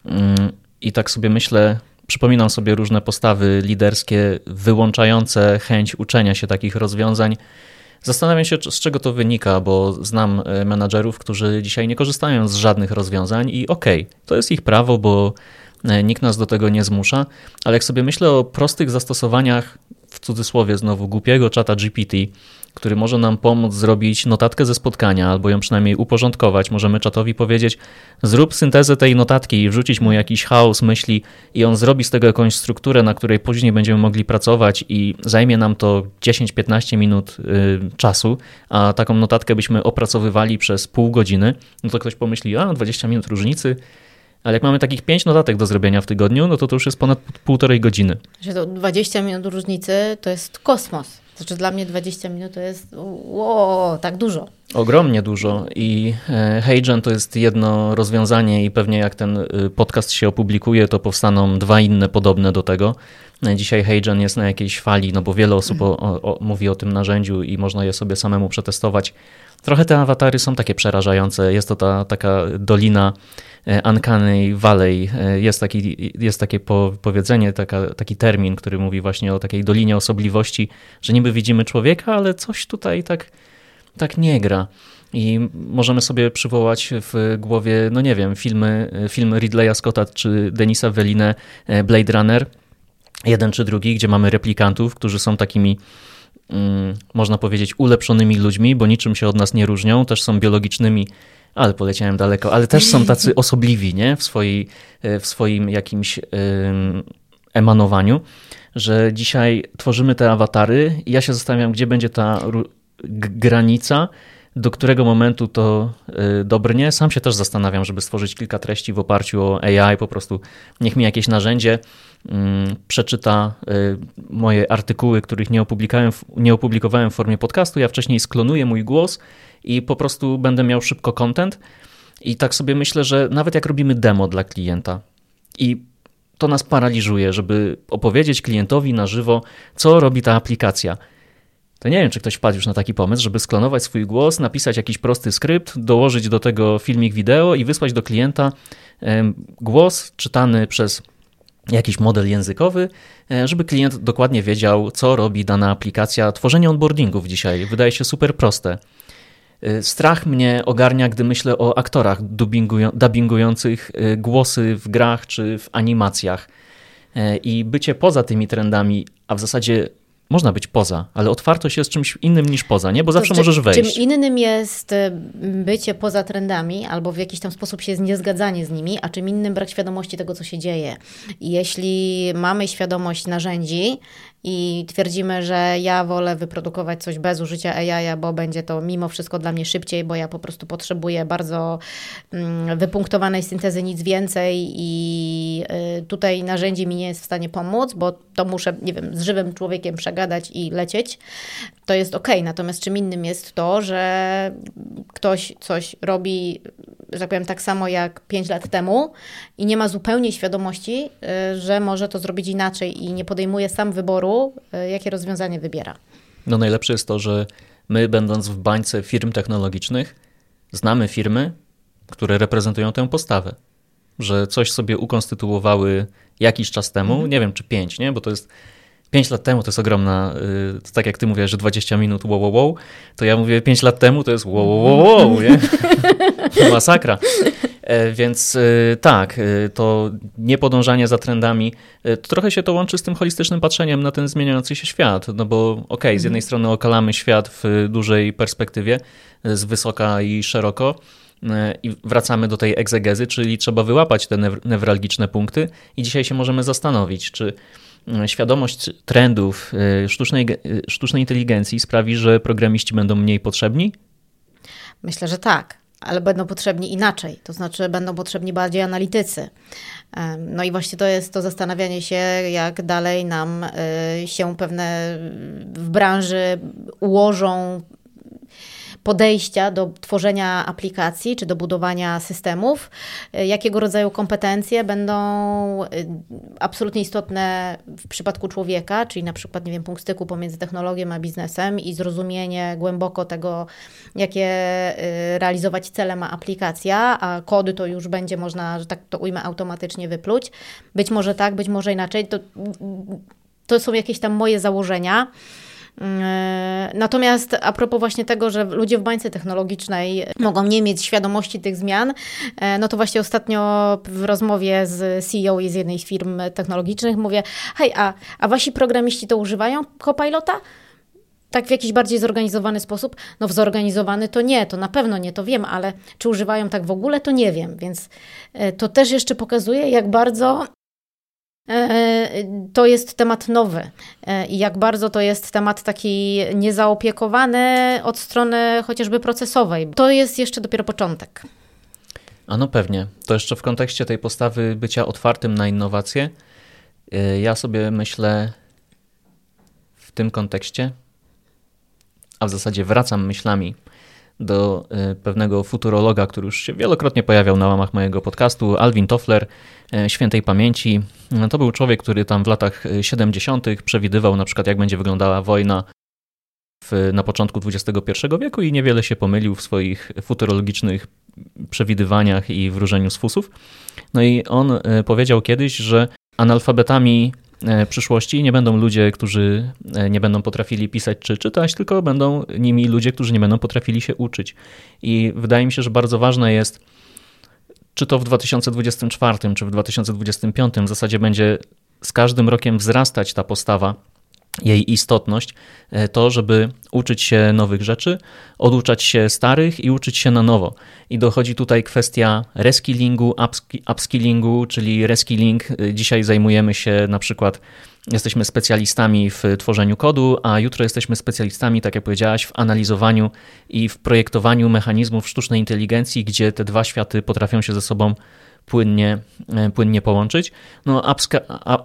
Yy, I tak sobie myślę, przypominam sobie różne postawy liderskie wyłączające chęć uczenia się takich rozwiązań. Zastanawiam się, z czego to wynika, bo znam menadżerów, którzy dzisiaj nie korzystają z żadnych rozwiązań i okej, okay, to jest ich prawo, bo nikt nas do tego nie zmusza, ale jak sobie myślę o prostych zastosowaniach, w cudzysłowie znowu, głupiego czata G P T, który może nam pomóc zrobić notatkę ze spotkania albo ją przynajmniej uporządkować. Możemy czatowi powiedzieć, zrób syntezę tej notatki i wrzucić mu jakiś chaos myśli i on zrobi z tego jakąś strukturę, na której później będziemy mogli pracować i zajmie nam to dziesięć do piętnastu minut y, czasu, a taką notatkę byśmy opracowywali przez pół godziny. No to ktoś pomyśli, a dwadzieścia minut różnicy. Ale jak mamy takich pięć notatek do zrobienia w tygodniu, no to to już jest ponad półtorej godziny. dwadzieścia minut różnicy to jest kosmos. Znaczy dla mnie dwadzieścia minut to jest wow, tak dużo. Ogromnie dużo i HeyGen to jest jedno rozwiązanie i pewnie jak ten podcast się opublikuje, to powstaną dwa inne podobne do tego. Dzisiaj HeyGen jest na jakiejś fali, no bo wiele osób o, o, mówi o tym narzędziu i można je sobie samemu przetestować. Trochę te awatary są takie przerażające. Jest to ta taka dolina Uncanny valley. Jest, taki, jest takie powiedzenie, taka, taki termin, który mówi właśnie o takiej dolinie osobliwości, że niby widzimy człowieka, ale coś tutaj tak, tak nie gra. I możemy sobie przywołać w głowie, no nie wiem, filmy, filmy Ridleya Scotta czy Denisa Villeneuve, Blade Runner, jeden czy drugi, gdzie mamy replikantów, którzy są takimi, można powiedzieć, ulepszonymi ludźmi, bo niczym się od nas nie różnią, też są biologicznymi, ale poleciałem daleko, ale też są tacy osobliwi, nie? W swojej, w swoim jakimś emanowaniu, że dzisiaj tworzymy te awatary i ja się zastanawiam, gdzie będzie ta granica, do którego momentu to dobrnie. Sam się też zastanawiam, żeby stworzyć kilka treści w oparciu o A I, po prostu niech mi jakieś narzędzie przeczyta moje artykuły, których nie opublikowałem, nie opublikowałem w formie podcastu. Ja wcześniej sklonuję mój głos i po prostu będę miał szybko content. I tak sobie myślę, że nawet jak robimy demo dla klienta i to nas paraliżuje, żeby opowiedzieć klientowi na żywo, co robi ta aplikacja. To nie wiem, czy ktoś wpadł już na taki pomysł, żeby sklonować swój głos, napisać jakiś prosty skrypt, dołożyć do tego filmik wideo i wysłać do klienta głos czytany przez jakiś model językowy, żeby klient dokładnie wiedział, co robi dana aplikacja. Tworzenie onboardingów dzisiaj wydaje się super proste. Strach mnie ogarnia, gdy myślę o aktorach dubbingują, dubbingujących głosy w grach czy w animacjach. I bycie poza tymi trendami, a w zasadzie można być poza, ale otwartość jest czymś innym niż poza, nie? Bo zawsze to, czy, możesz wejść. Czym innym jest bycie poza trendami albo w jakiś tam sposób się niezgadzanie z nimi, a czym innym brak świadomości tego, co się dzieje. I jeśli mamy świadomość narzędzi i twierdzimy, że ja wolę wyprodukować coś bez użycia A I, bo będzie to mimo wszystko dla mnie szybciej, bo ja po prostu potrzebuję bardzo wypunktowanej syntezy, nic więcej i tutaj narzędzie mi nie jest w stanie pomóc, bo to muszę, nie wiem, z żywym człowiekiem przegadać i lecieć, to jest okej. Okay. Natomiast czym innym jest to, że ktoś coś robi, że tak powiem, tak samo jak pięć lat temu i nie ma zupełnie świadomości, że może to zrobić inaczej i nie podejmuje sam wyboru, jakie rozwiązanie wybiera. No najlepsze jest to, że my, będąc w bańce firm technologicznych, znamy firmy, które reprezentują tę postawę, że coś sobie ukonstytuowały jakiś czas temu, mm. nie wiem czy pięć, nie? Bo to jest pięć lat temu to jest ogromna, to tak jak ty mówiłaś, że dwadzieścia minut wow, wow, wow, to ja mówię pięć lat temu to jest wow, wow, wow, wow, nie? Masakra. Więc tak, to niepodążanie za trendami, to trochę się to łączy z tym holistycznym patrzeniem na ten zmieniający się świat, no bo okej, okay, z jednej strony okalamy świat w dużej perspektywie, z wysoka i szeroko, i wracamy do tej egzegezy, czyli trzeba wyłapać te newralgiczne punkty i dzisiaj się możemy zastanowić, czy świadomość trendów sztucznej, sztucznej inteligencji sprawi, że programiści będą mniej potrzebni? Myślę, że tak, ale będą potrzebni inaczej, to znaczy będą potrzebni bardziej analitycy. No i właśnie to jest to zastanawianie się, jak dalej nam się pewne w branży ułożą podejścia do tworzenia aplikacji czy do budowania systemów, jakiego rodzaju kompetencje będą absolutnie istotne w przypadku człowieka, czyli na przykład, nie wiem, punkt styku pomiędzy technologią a biznesem i zrozumienie głęboko tego, jakie realizować cele ma aplikacja, a kody to już będzie można, że tak to ujmę, automatycznie wypluć. Być może tak, być może inaczej. To, to są jakieś tam moje założenia. Natomiast a propos właśnie tego, że ludzie w bańce technologicznej mogą nie mieć świadomości tych zmian, no to właśnie ostatnio w rozmowie z C E O i z jednej z firm technologicznych mówię, hej, a, a wasi programiści to używają Copilota? Tak w jakiś bardziej zorganizowany sposób? No w zorganizowany to nie, to na pewno nie, to wiem, ale czy używają tak w ogóle, to nie wiem, więc to też jeszcze pokazuje, jak bardzo to jest temat nowy i jak bardzo to jest temat taki niezaopiekowany od strony chociażby procesowej. To jest jeszcze dopiero początek. A no pewnie. To jeszcze w kontekście tej postawy bycia otwartym na innowacje. Ja sobie myślę w tym kontekście, a w zasadzie wracam myślami do pewnego futurologa, który już się wielokrotnie pojawiał na łamach mojego podcastu, Alvin Toffler, świętej pamięci. To był człowiek, który tam w latach siedemdziesiątych przewidywał na przykład, jak będzie wyglądała wojna w, na początku dwudziestego pierwszego wieku i niewiele się pomylił w swoich futurologicznych przewidywaniach i wróżeniu z fusów. No i on powiedział kiedyś, że analfabetami przyszłości nie będą ludzie, którzy nie będą potrafili pisać czy czytać, tylko będą nimi ludzie, którzy nie będą potrafili się uczyć. I wydaje mi się, że bardzo ważne jest, czy to w dwa tysiące dwudziestym czwartym, czy w dwa tysiące dwudziestym piątym w zasadzie będzie z każdym rokiem wzrastać ta postawa, jej istotność, to, żeby uczyć się nowych rzeczy, oduczać się starych i uczyć się na nowo. I dochodzi tutaj kwestia reskillingu, upskillingu, czyli reskilling. Dzisiaj zajmujemy się na przykład, jesteśmy specjalistami w tworzeniu kodu, a jutro jesteśmy specjalistami, tak jak powiedziałaś, w analizowaniu i w projektowaniu mechanizmów sztucznej inteligencji, gdzie te dwa światy potrafią się ze sobą Płynnie, płynnie połączyć. No,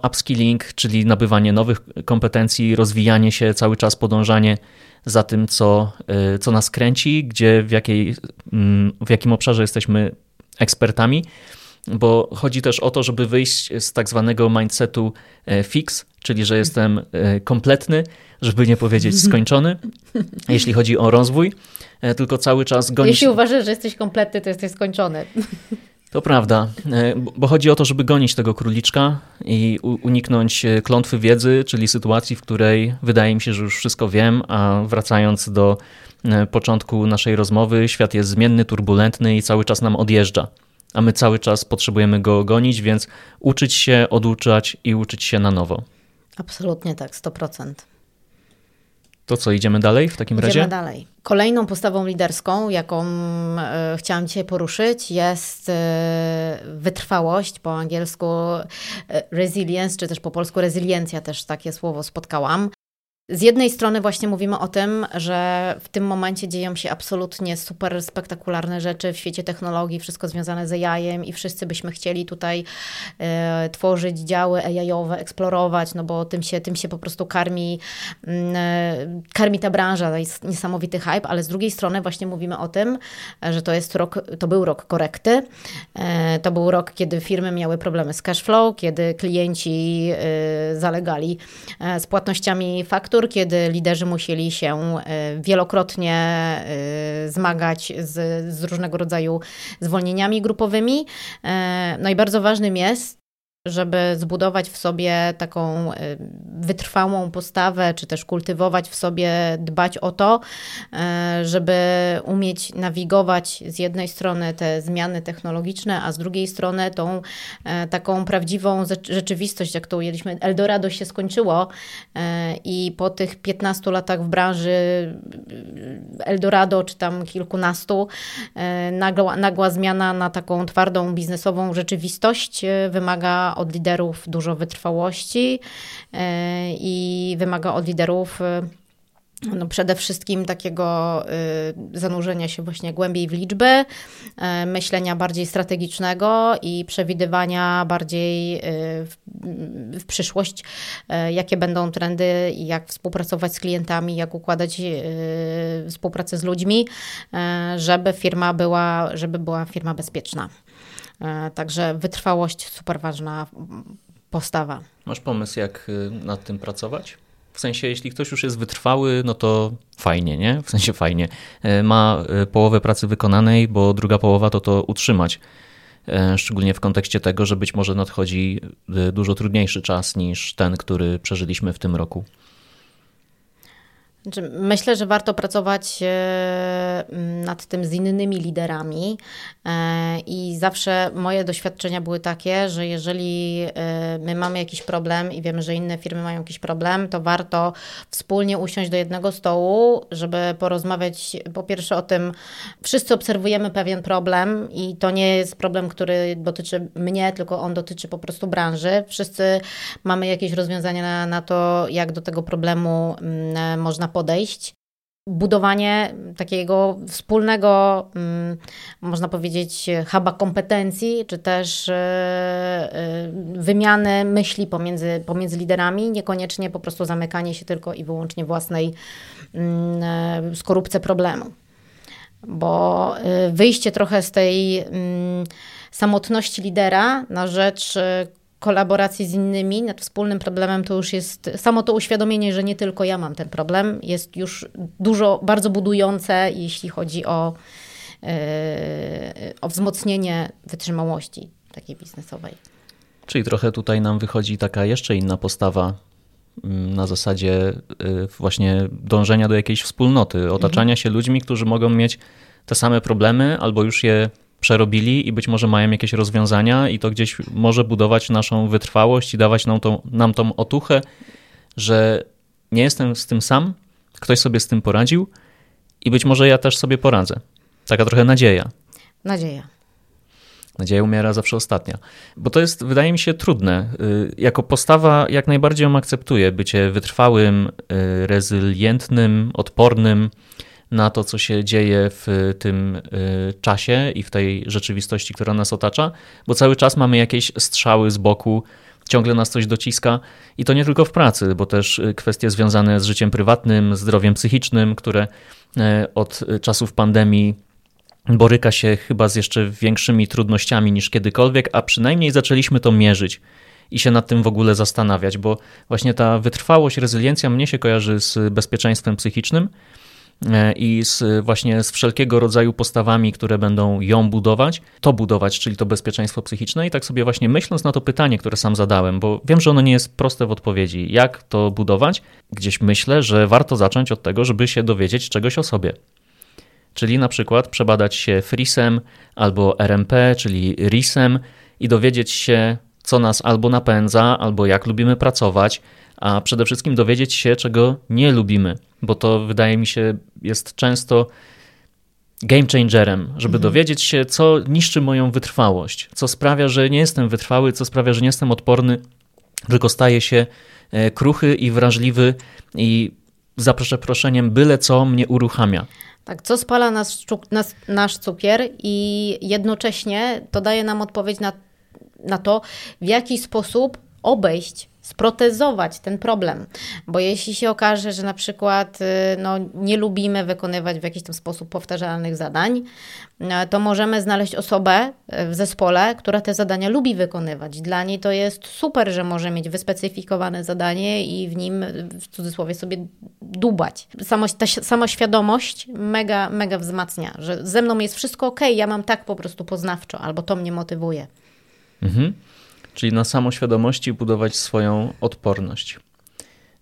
upskilling, czyli nabywanie nowych kompetencji, rozwijanie się, cały czas podążanie za tym, co, co nas kręci, gdzie w, jakiej, w jakim obszarze jesteśmy ekspertami, bo chodzi też o to, żeby wyjść z tak zwanego mindsetu fix, czyli że jestem kompletny, żeby nie powiedzieć skończony, jeśli chodzi o rozwój, tylko cały czas gonić. Jeśli uważasz, że jesteś kompletny, to jesteś skończony. To prawda, bo chodzi o to, żeby gonić tego króliczka i uniknąć klątwy wiedzy, czyli sytuacji, w której wydaje mi się, że już wszystko wiem, a wracając do początku naszej rozmowy, świat jest zmienny, turbulentny i cały czas nam odjeżdża, a my cały czas potrzebujemy go gonić, więc uczyć się, oduczać i uczyć się na nowo. Absolutnie tak, sto procent. To co, idziemy dalej w takim idziemy razie? Idziemy dalej. Kolejną postawą liderską, jaką y, chciałam dzisiaj poruszyć, jest y, wytrwałość, po angielsku y, resilience, czy też po polsku rezyliencja, też takie słowo spotkałam. Z jednej strony właśnie mówimy o tym, że w tym momencie dzieją się absolutnie super spektakularne rzeczy w świecie technologii, wszystko związane z A I-em i wszyscy byśmy chcieli tutaj y, tworzyć działy A I-owe, eksplorować, no bo tym się, tym się po prostu karmi, y, karmi ta branża, to jest niesamowity hype, ale z drugiej strony właśnie mówimy o tym, że to jest rok, to był rok korekty, y, to był rok, kiedy firmy miały problemy z cash flow, kiedy klienci y, zalegali y, z płatnościami faktur, kiedy liderzy musieli się wielokrotnie zmagać z, z różnego rodzaju zwolnieniami grupowymi. No i bardzo ważnym jest, żeby zbudować w sobie taką wytrwałą postawę, czy też kultywować w sobie, dbać o to, żeby umieć nawigować z jednej strony te zmiany technologiczne, a z drugiej strony tą taką prawdziwą rzeczywistość, jak to ujęliśmy. El Dorado się skończyło i po tych piętnastu latach w branży El Dorado, czy tam kilkunastu, nagła, nagła zmiana na taką twardą biznesową rzeczywistość wymaga od liderów dużo wytrwałości i wymaga od liderów no przede wszystkim takiego zanurzenia się właśnie głębiej w liczby, myślenia bardziej strategicznego i przewidywania bardziej w, w przyszłość, jakie będą trendy i jak współpracować z klientami, jak układać współpracę z ludźmi, żeby firma była, żeby była firma bezpieczna. Także wytrwałość, super ważna postawa. Masz pomysł, jak nad tym pracować? W sensie, jeśli ktoś już jest wytrwały, no to fajnie, nie? W sensie fajnie. Ma połowę pracy wykonanej, bo druga połowa to to utrzymać. Szczególnie w kontekście tego, że być może nadchodzi dużo trudniejszy czas niż ten, który przeżyliśmy w tym roku. Myślę, że warto pracować nad tym z innymi liderami i zawsze moje doświadczenia były takie, że jeżeli my mamy jakiś problem i wiemy, że inne firmy mają jakiś problem, to warto wspólnie usiąść do jednego stołu, żeby porozmawiać po pierwsze o tym, wszyscy obserwujemy pewien problem i to nie jest problem, który dotyczy mnie, tylko on dotyczy po prostu branży. Wszyscy mamy jakieś rozwiązania na, na to, jak do tego problemu można podejść. budowanie takiego wspólnego, można powiedzieć, huba kompetencji, czy też wymiany myśli pomiędzy, pomiędzy liderami, niekoniecznie po prostu zamykanie się tylko i wyłącznie własnej skorupce problemu. Bo wyjście trochę z tej samotności lidera na rzecz kolaboracji z innymi nad wspólnym problemem, to już jest samo to uświadomienie, że nie tylko ja mam ten problem, jest już dużo, bardzo budujące, jeśli chodzi o, yy, o wzmocnienie wytrzymałości takiej biznesowej. Czyli trochę tutaj nam wychodzi taka jeszcze inna postawa na zasadzie właśnie dążenia do jakiejś wspólnoty, otaczania mhm. się ludźmi, którzy mogą mieć te same problemy albo już je przerobili i być może mają jakieś rozwiązania i to gdzieś może budować naszą wytrwałość i dawać nam tą, nam tą otuchę, że nie jestem z tym sam, ktoś sobie z tym poradził i być może ja też sobie poradzę. Taka trochę nadzieja. Nadzieja. Nadzieja umiera zawsze ostatnia. Bo to jest, wydaje mi się, trudne. Jako postawa jak najbardziej ją akceptuję. Bycie wytrwałym, rezylientnym, odpornym na to, co się dzieje w tym czasie i w tej rzeczywistości, która nas otacza, bo cały czas mamy jakieś strzały z boku, ciągle nas coś dociska i to nie tylko w pracy, bo też kwestie związane z życiem prywatnym, zdrowiem psychicznym, które od czasów pandemii boryka się chyba z jeszcze większymi trudnościami niż kiedykolwiek, a przynajmniej zaczęliśmy to mierzyć i się nad tym w ogóle zastanawiać, bo właśnie ta wytrwałość, rezyliencja mnie się kojarzy z bezpieczeństwem psychicznym, i z, właśnie z wszelkiego rodzaju postawami, które będą ją budować, to budować, czyli to bezpieczeństwo psychiczne. I tak sobie właśnie myśląc na to pytanie, które sam zadałem, bo wiem, że ono nie jest proste w odpowiedzi, jak to budować, gdzieś myślę, że warto zacząć od tego, żeby się dowiedzieć czegoś o sobie. Czyli na przykład przebadać się frisem albo R M P, czyli risem i dowiedzieć się, co nas albo napędza, albo jak lubimy pracować, a przede wszystkim dowiedzieć się, czego nie lubimy, bo to wydaje mi się jest często game changerem, żeby mhm. dowiedzieć się, co niszczy moją wytrwałość, co sprawia, że nie jestem wytrwały, co sprawia, że nie jestem odporny, tylko staję się kruchy i wrażliwy i za przeproszeniem byle co mnie uruchamia. Tak, co spala nas, nas, nasz cukier i jednocześnie to daje nam odpowiedź na, na to, w jaki sposób obejść, sprotezować ten problem, bo jeśli się okaże, że na przykład no, nie lubimy wykonywać w jakiś tam sposób powtarzalnych zadań, to możemy znaleźć osobę w zespole, która te zadania lubi wykonywać. Dla niej to jest super, że może mieć wyspecyfikowane zadanie i w nim w cudzysłowie sobie dubać. Samo, ta sama świadomość mega, mega wzmacnia, że ze mną jest wszystko okej, ja mam tak po prostu poznawczo, albo to mnie motywuje. Mhm. Czyli na samoświadomości budować swoją odporność.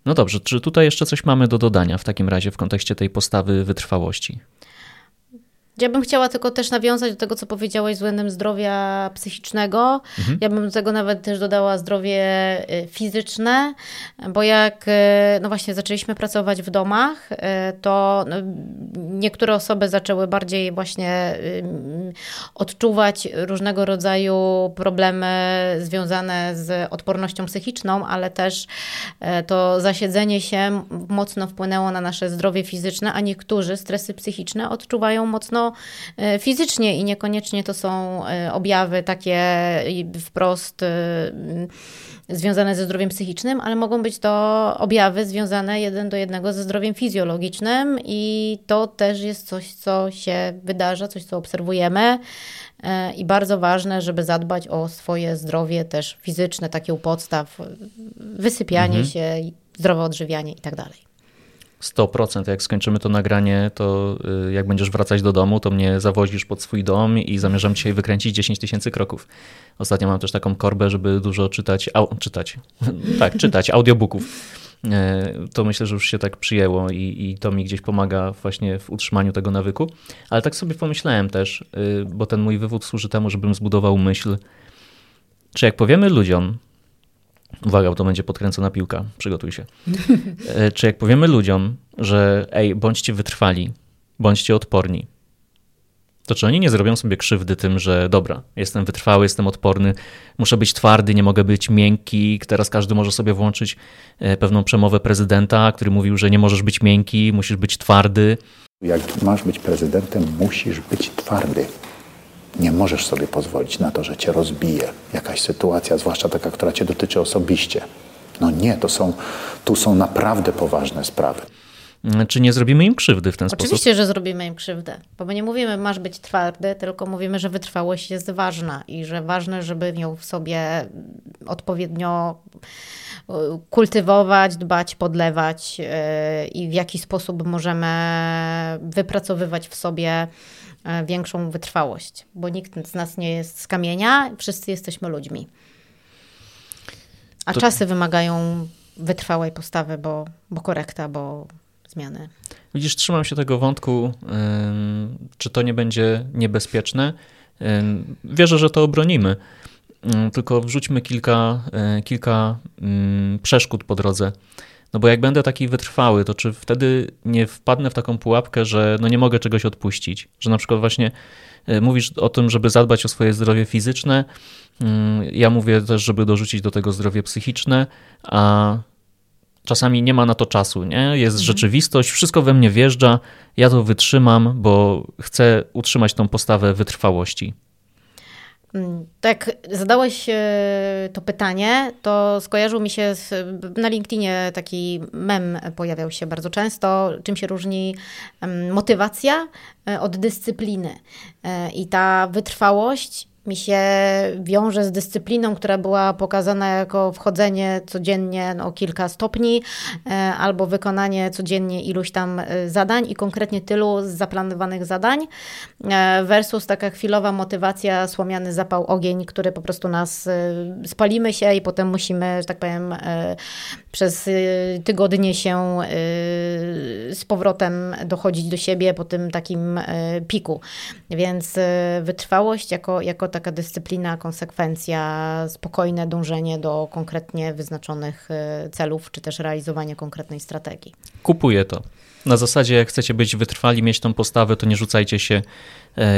No dobrze, czy tutaj jeszcze coś mamy do dodania w takim razie w kontekście tej postawy wytrwałości? Ja bym chciała tylko też nawiązać do tego, co powiedziałaś względem zdrowia psychicznego. Mhm. Ja bym do tego nawet też dodała zdrowie fizyczne, bo jak no właśnie zaczęliśmy pracować w domach, to niektóre osoby zaczęły bardziej właśnie odczuwać różnego rodzaju problemy związane z odpornością psychiczną, ale też to zasiedzenie się mocno wpłynęło na nasze zdrowie fizyczne, a niektórzy stresy psychiczne odczuwają mocno fizycznie i niekoniecznie to są objawy takie wprost związane ze zdrowiem psychicznym, ale mogą być to objawy związane jeden do jednego ze zdrowiem fizjologicznym i to też jest coś, co się wydarza, coś, co obserwujemy i bardzo ważne, żeby zadbać o swoje zdrowie też fizyczne, takie u podstaw, wysypianie mhm. się, zdrowe odżywianie i tak dalej. sto procent. Jak skończymy to nagranie, to jak będziesz wracać do domu, to mnie zawozisz pod swój dom i zamierzam dzisiaj wykręcić dziesięć tysięcy kroków. Ostatnio mam też taką korbę, żeby dużo czytać, au, czytać, tak, czytać audiobooków. To myślę, że już się tak przyjęło i, i to mi gdzieś pomaga właśnie w utrzymaniu tego nawyku. Ale tak sobie pomyślałem też, bo ten mój wywód służy temu, żebym zbudował myśl, czy jak powiemy ludziom, uwaga, bo to będzie podkręcona piłka, przygotuj się. Czy jak powiemy ludziom, że ej, bądźcie wytrwali, bądźcie odporni, to czy oni nie zrobią sobie krzywdy tym, że dobra, jestem wytrwały, jestem odporny, muszę być twardy, nie mogę być miękki. Teraz każdy może sobie włączyć pewną przemowę prezydenta, który mówił, że nie możesz być miękki, musisz być twardy. Jak masz być prezydentem, musisz być twardy. Nie możesz sobie pozwolić na to, że cię rozbije jakaś sytuacja, zwłaszcza taka, która cię dotyczy osobiście. No nie, to są, tu są naprawdę poważne sprawy. Czy nie zrobimy im krzywdy w ten Oczywiście, sposób? Oczywiście, że zrobimy im krzywdę, bo my nie mówimy, masz być twardy, tylko mówimy, że wytrwałość jest ważna i że ważne, żeby ją w sobie odpowiednio kultywować, dbać, podlewać i w jaki sposób możemy wypracowywać w sobie większą wytrwałość, bo nikt z nas nie jest z kamienia, wszyscy jesteśmy ludźmi. A to... czasy wymagają wytrwałej postawy, bo, bo korekta, bo zmiany. Widzisz, trzymam się tego wątku, czy to nie będzie niebezpieczne. Wierzę, że to obronimy, tylko wrzućmy kilka, kilka przeszkód po drodze. No bo jak będę taki wytrwały, to czy wtedy nie wpadnę w taką pułapkę, że no nie mogę czegoś odpuścić? Że na przykład właśnie mówisz o tym, żeby zadbać o swoje zdrowie fizyczne, ja mówię też, żeby dorzucić do tego zdrowie psychiczne, a czasami nie ma na to czasu, nie? Jest mhm. rzeczywistość, wszystko we mnie wjeżdża, ja to wytrzymam, bo chcę utrzymać tą postawę wytrwałości. Tak, zadałeś to pytanie, to skojarzył mi się, z, na LinkedInie taki mem pojawiał się bardzo często, czym się różni motywacja od dyscypliny. I ta wytrwałość mi się wiąże z dyscypliną, która była pokazana jako wchodzenie codziennie o kilka stopni albo wykonanie codziennie iluś tam zadań i konkretnie tylu z zaplanowanych zadań versus taka chwilowa motywacja, słomiany zapał, ogień, który po prostu nas spalimy się i potem musimy, że tak powiem, przez tygodnie się z powrotem dochodzić do siebie po tym takim piku. Więc wytrwałość jako, jako taka dyscyplina, konsekwencja, spokojne dążenie do konkretnie wyznaczonych celów, czy też realizowanie konkretnej strategii. Kupuję to. Na zasadzie, jak chcecie być wytrwali, mieć tą postawę, to nie rzucajcie się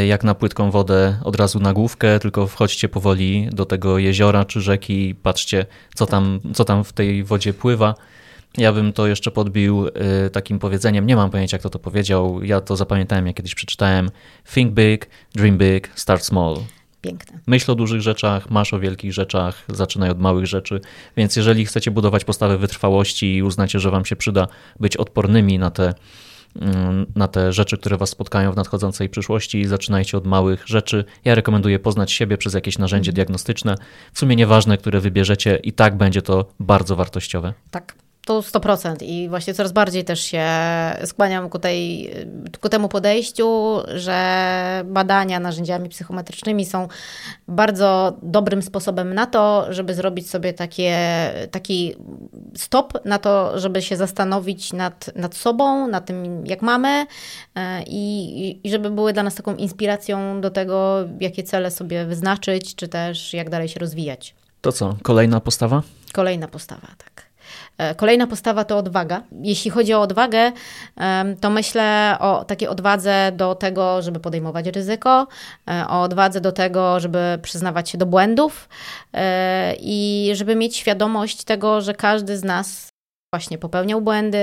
jak na płytką wodę od razu na główkę, tylko wchodźcie powoli do tego jeziora czy rzeki i patrzcie, co tam, co tam w tej wodzie pływa. Ja bym to jeszcze podbił takim powiedzeniem, nie mam pojęcia, kto to powiedział, ja to zapamiętałem, jak kiedyś przeczytałem. Think big, dream big, start small. Piękne. Myśl o dużych rzeczach, masz o wielkich rzeczach, zaczynaj od małych rzeczy, więc jeżeli chcecie budować postawę wytrwałości i uznacie, że wam się przyda być odpornymi na te, na te rzeczy, które was spotkają w nadchodzącej przyszłości, zaczynajcie od małych rzeczy. Ja rekomenduję poznać siebie przez jakieś narzędzie diagnostyczne, w sumie nieważne, które wybierzecie, i tak będzie to bardzo wartościowe. Tak. To sto procent i właśnie coraz bardziej też się skłaniam ku, tej, ku temu podejściu, że badania narzędziami psychometrycznymi są bardzo dobrym sposobem na to, żeby zrobić sobie takie, taki stop na to, żeby się zastanowić nad, nad sobą, nad tym, jak mamy i, i żeby były dla nas taką inspiracją do tego, jakie cele sobie wyznaczyć, czy też jak dalej się rozwijać. To co, kolejna postawa? Kolejna postawa, tak. Kolejna postawa to odwaga. Jeśli chodzi o odwagę, to myślę o takiej odwadze do tego, żeby podejmować ryzyko, o odwadze do tego, żeby przyznawać się do błędów i żeby mieć świadomość tego, że każdy z nas właśnie popełniał błędy,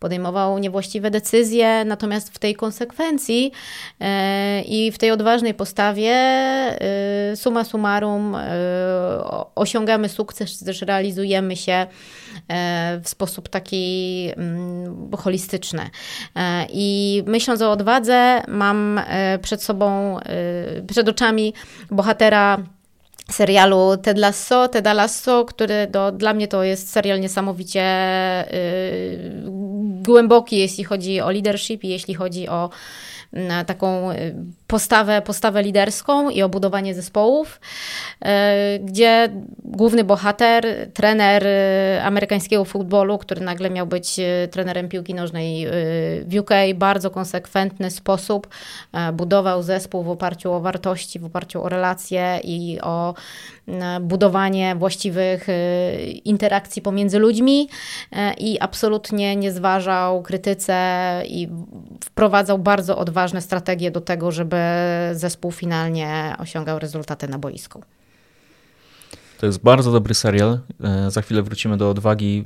podejmował niewłaściwe decyzje, natomiast w tej konsekwencji i w tej odważnej postawie summa summarum osiągamy sukces, też realizujemy się w sposób taki holistyczny. I myśląc o odwadze, mam przed sobą, przed oczami bohatera serialu Ted Lasso, Teda Lasso, który do, dla mnie to jest serial niesamowicie yy, głęboki, jeśli chodzi o leadership i jeśli chodzi o na taką postawę, postawę liderską i o budowanie zespołów, gdzie główny bohater, trener amerykańskiego futbolu, który nagle miał być trenerem piłki nożnej w U K, bardzo konsekwentny sposób budował zespół w oparciu o wartości, w oparciu o relacje i o budowanie właściwych interakcji pomiędzy ludźmi i absolutnie nie zważał krytyce i wprowadzał bardzo odważne strategie do tego, żeby zespół finalnie osiągał rezultaty na boisku. To jest bardzo dobry serial. Za chwilę wrócimy do odwagi.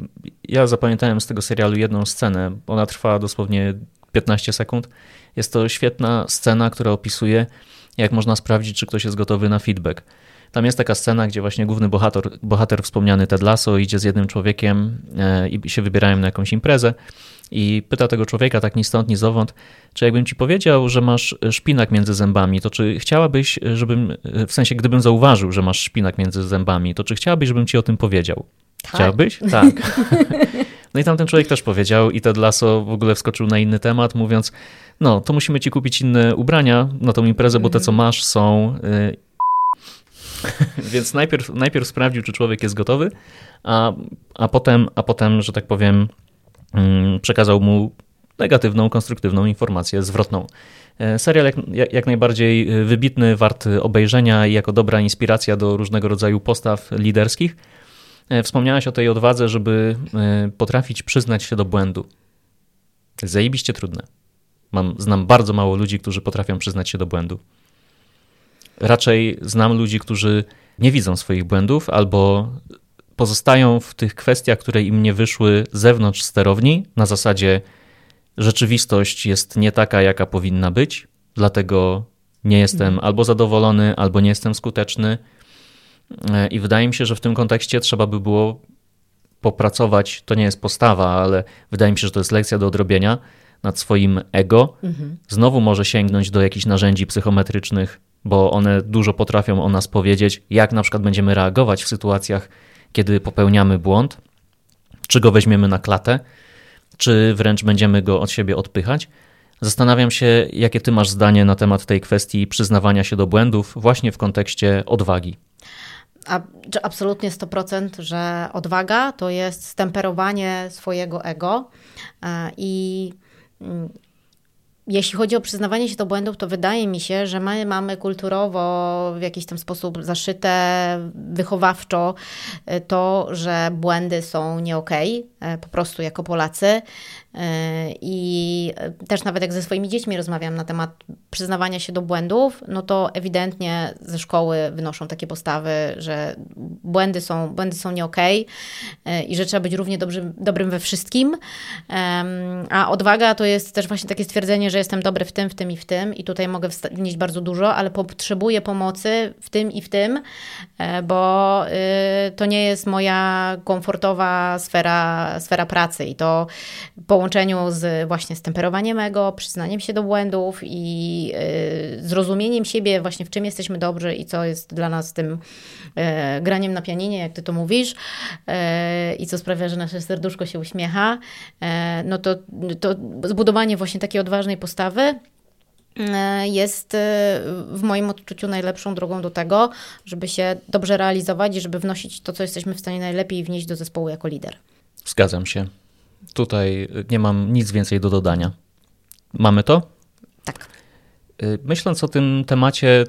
Ja zapamiętałem z tego serialu jedną scenę. Ona trwa dosłownie piętnaście sekund. Jest to świetna scena, która opisuje, jak można sprawdzić, czy ktoś jest gotowy na feedback. Tam jest taka scena, gdzie właśnie główny bohater, bohater wspomniany Ted Lasso idzie z jednym człowiekiem i się wybierają na jakąś imprezę i pyta tego człowieka tak ni stąd, ni zowąd, czy jakbym ci powiedział, że masz szpinak między zębami, to czy chciałabyś, żebym, w sensie gdybym zauważył, że masz szpinak między zębami, to czy chciałabyś, żebym ci o tym powiedział? Tak. Chciałbyś? Tak. No i tamten człowiek też powiedział i Ted Lasso w ogóle wskoczył na inny temat, mówiąc, no to musimy ci kupić inne ubrania na tą imprezę, bo te co masz są... Więc najpierw, najpierw sprawdził, czy człowiek jest gotowy, a, a, potem, a potem, że tak powiem, przekazał mu negatywną, konstruktywną informację zwrotną. Serial jak, jak, jak najbardziej wybitny, wart obejrzenia i jako dobra inspiracja do różnego rodzaju postaw liderskich. Wspomniałaś o tej odwadze, żeby potrafić przyznać się do błędu. Zajebiście trudne. Mam, znam bardzo mało ludzi, którzy potrafią przyznać się do błędu. Raczej znam ludzi, którzy nie widzą swoich błędów albo pozostają w tych kwestiach, które im nie wyszły zewnątrz sterowni, na zasadzie rzeczywistość jest nie taka, jaka powinna być, dlatego nie jestem hmm. albo zadowolony, albo nie jestem skuteczny. I wydaje mi się, że w tym kontekście trzeba by było popracować, to nie jest postawa, ale wydaje mi się, że to jest lekcja do odrobienia nad swoim ego. Hmm. Znowu może sięgnąć do jakichś narzędzi psychometrycznych, bo one dużo potrafią o nas powiedzieć, jak na przykład będziemy reagować w sytuacjach, kiedy popełniamy błąd, czy go weźmiemy na klatę, czy wręcz będziemy go od siebie odpychać. Zastanawiam się, jakie ty masz zdanie na temat tej kwestii przyznawania się do błędów właśnie w kontekście odwagi. A, absolutnie sto procent, że odwaga to jest stemperowanie swojego ego i... Jeśli chodzi o przyznawanie się do błędów, to wydaje mi się, że my mamy kulturowo w jakiś tam sposób zaszyte, wychowawczo to, że błędy są nie okej, okay, po prostu jako Polacy. I też nawet jak ze swoimi dziećmi rozmawiam na temat przyznawania się do błędów, no to ewidentnie ze szkoły wynoszą takie postawy, że błędy są, błędy są nie okej okay i że trzeba być równie dobrym, dobrym we wszystkim. A odwaga to jest też właśnie takie stwierdzenie, że jestem dobry w tym, w tym i w tym i tutaj mogę wnieść bardzo dużo, ale potrzebuję pomocy w tym i w tym, bo to nie jest moja komfortowa sfera, sfera pracy i to połączenie z właśnie stemperowaniem ego, przyznaniem się do błędów i zrozumieniem siebie właśnie w czym jesteśmy dobrzy i co jest dla nas tym graniem na pianinie, jak ty to mówisz i co sprawia, że nasze serduszko się uśmiecha, no to, to zbudowanie właśnie takiej odważnej postawy jest w moim odczuciu najlepszą drogą do tego, żeby się dobrze realizować i żeby wnosić to, co jesteśmy w stanie najlepiej wnieść do zespołu jako lider. Zgadzam się. Tutaj nie mam nic więcej do dodania. Mamy to? Tak. Myśląc o tym temacie,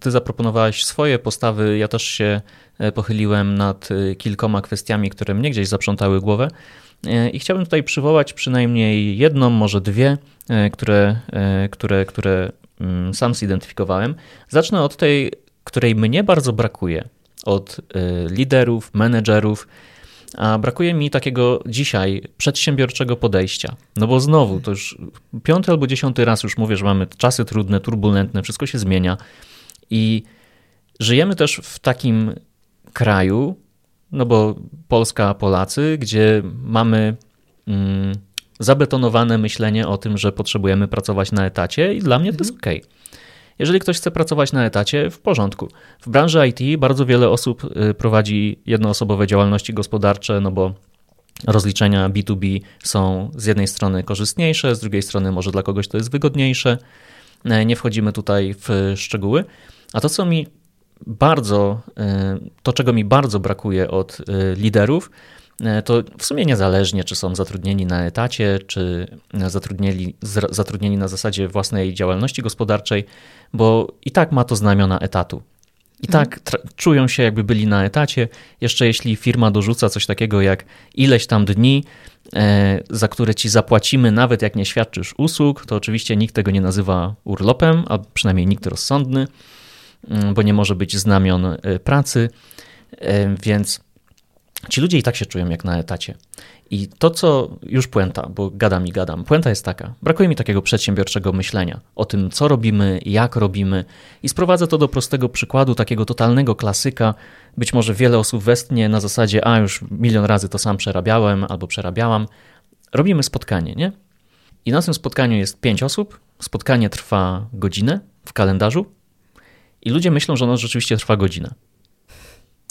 ty zaproponowałaś swoje postawy, ja też się pochyliłem nad kilkoma kwestiami, które mnie gdzieś zaprzątały głowę i chciałbym tutaj przywołać przynajmniej jedną, może dwie, które, które, które sam zidentyfikowałem. Zacznę od tej, której mnie bardzo brakuje, od liderów, menedżerów, a brakuje mi takiego dzisiaj przedsiębiorczego podejścia. No bo znowu, to już piąty albo dziesiąty raz już mówię, że mamy czasy trudne, turbulentne, wszystko się zmienia i żyjemy też w takim kraju, no bo Polska, Polacy, gdzie mamy mm, zabetonowane myślenie o tym, że potrzebujemy pracować na etacie i dla mnie to jest okej. Okay. Jeżeli ktoś chce pracować na etacie, w porządku. W branży I T bardzo wiele osób prowadzi jednoosobowe działalności gospodarcze, no bo rozliczenia B dwa B są z jednej strony korzystniejsze, z drugiej strony może dla kogoś to jest wygodniejsze. Nie wchodzimy tutaj w szczegóły. A to, co mi bardzo, to czego mi bardzo brakuje od liderów, to w sumie niezależnie, czy są zatrudnieni na etacie, czy zatrudnieni, zatrudnieni na zasadzie własnej działalności gospodarczej, bo i tak ma to znamiona etatu. I tak tra- czują się, jakby byli na etacie. Jeszcze jeśli firma dorzuca coś takiego jak ileś tam dni, e, za które ci zapłacimy, nawet jak nie świadczysz usług, to oczywiście nikt tego nie nazywa urlopem, a przynajmniej nikt rozsądny, bo nie może być znamion pracy, e, więc ci ludzie i tak się czują jak na etacie. I to, co już puenta, bo gadam i gadam, puenta jest taka, brakuje mi takiego przedsiębiorczego myślenia o tym, co robimy, jak robimy, i sprowadzę to do prostego przykładu, takiego totalnego klasyka. Być może wiele osób westchnie na zasadzie, a już milion razy to sam przerabiałem albo przerabiałam. Robimy spotkanie, nie? I na tym spotkaniu jest pięć osób, spotkanie trwa godzinę w kalendarzu i ludzie myślą, że ono rzeczywiście trwa godzinę.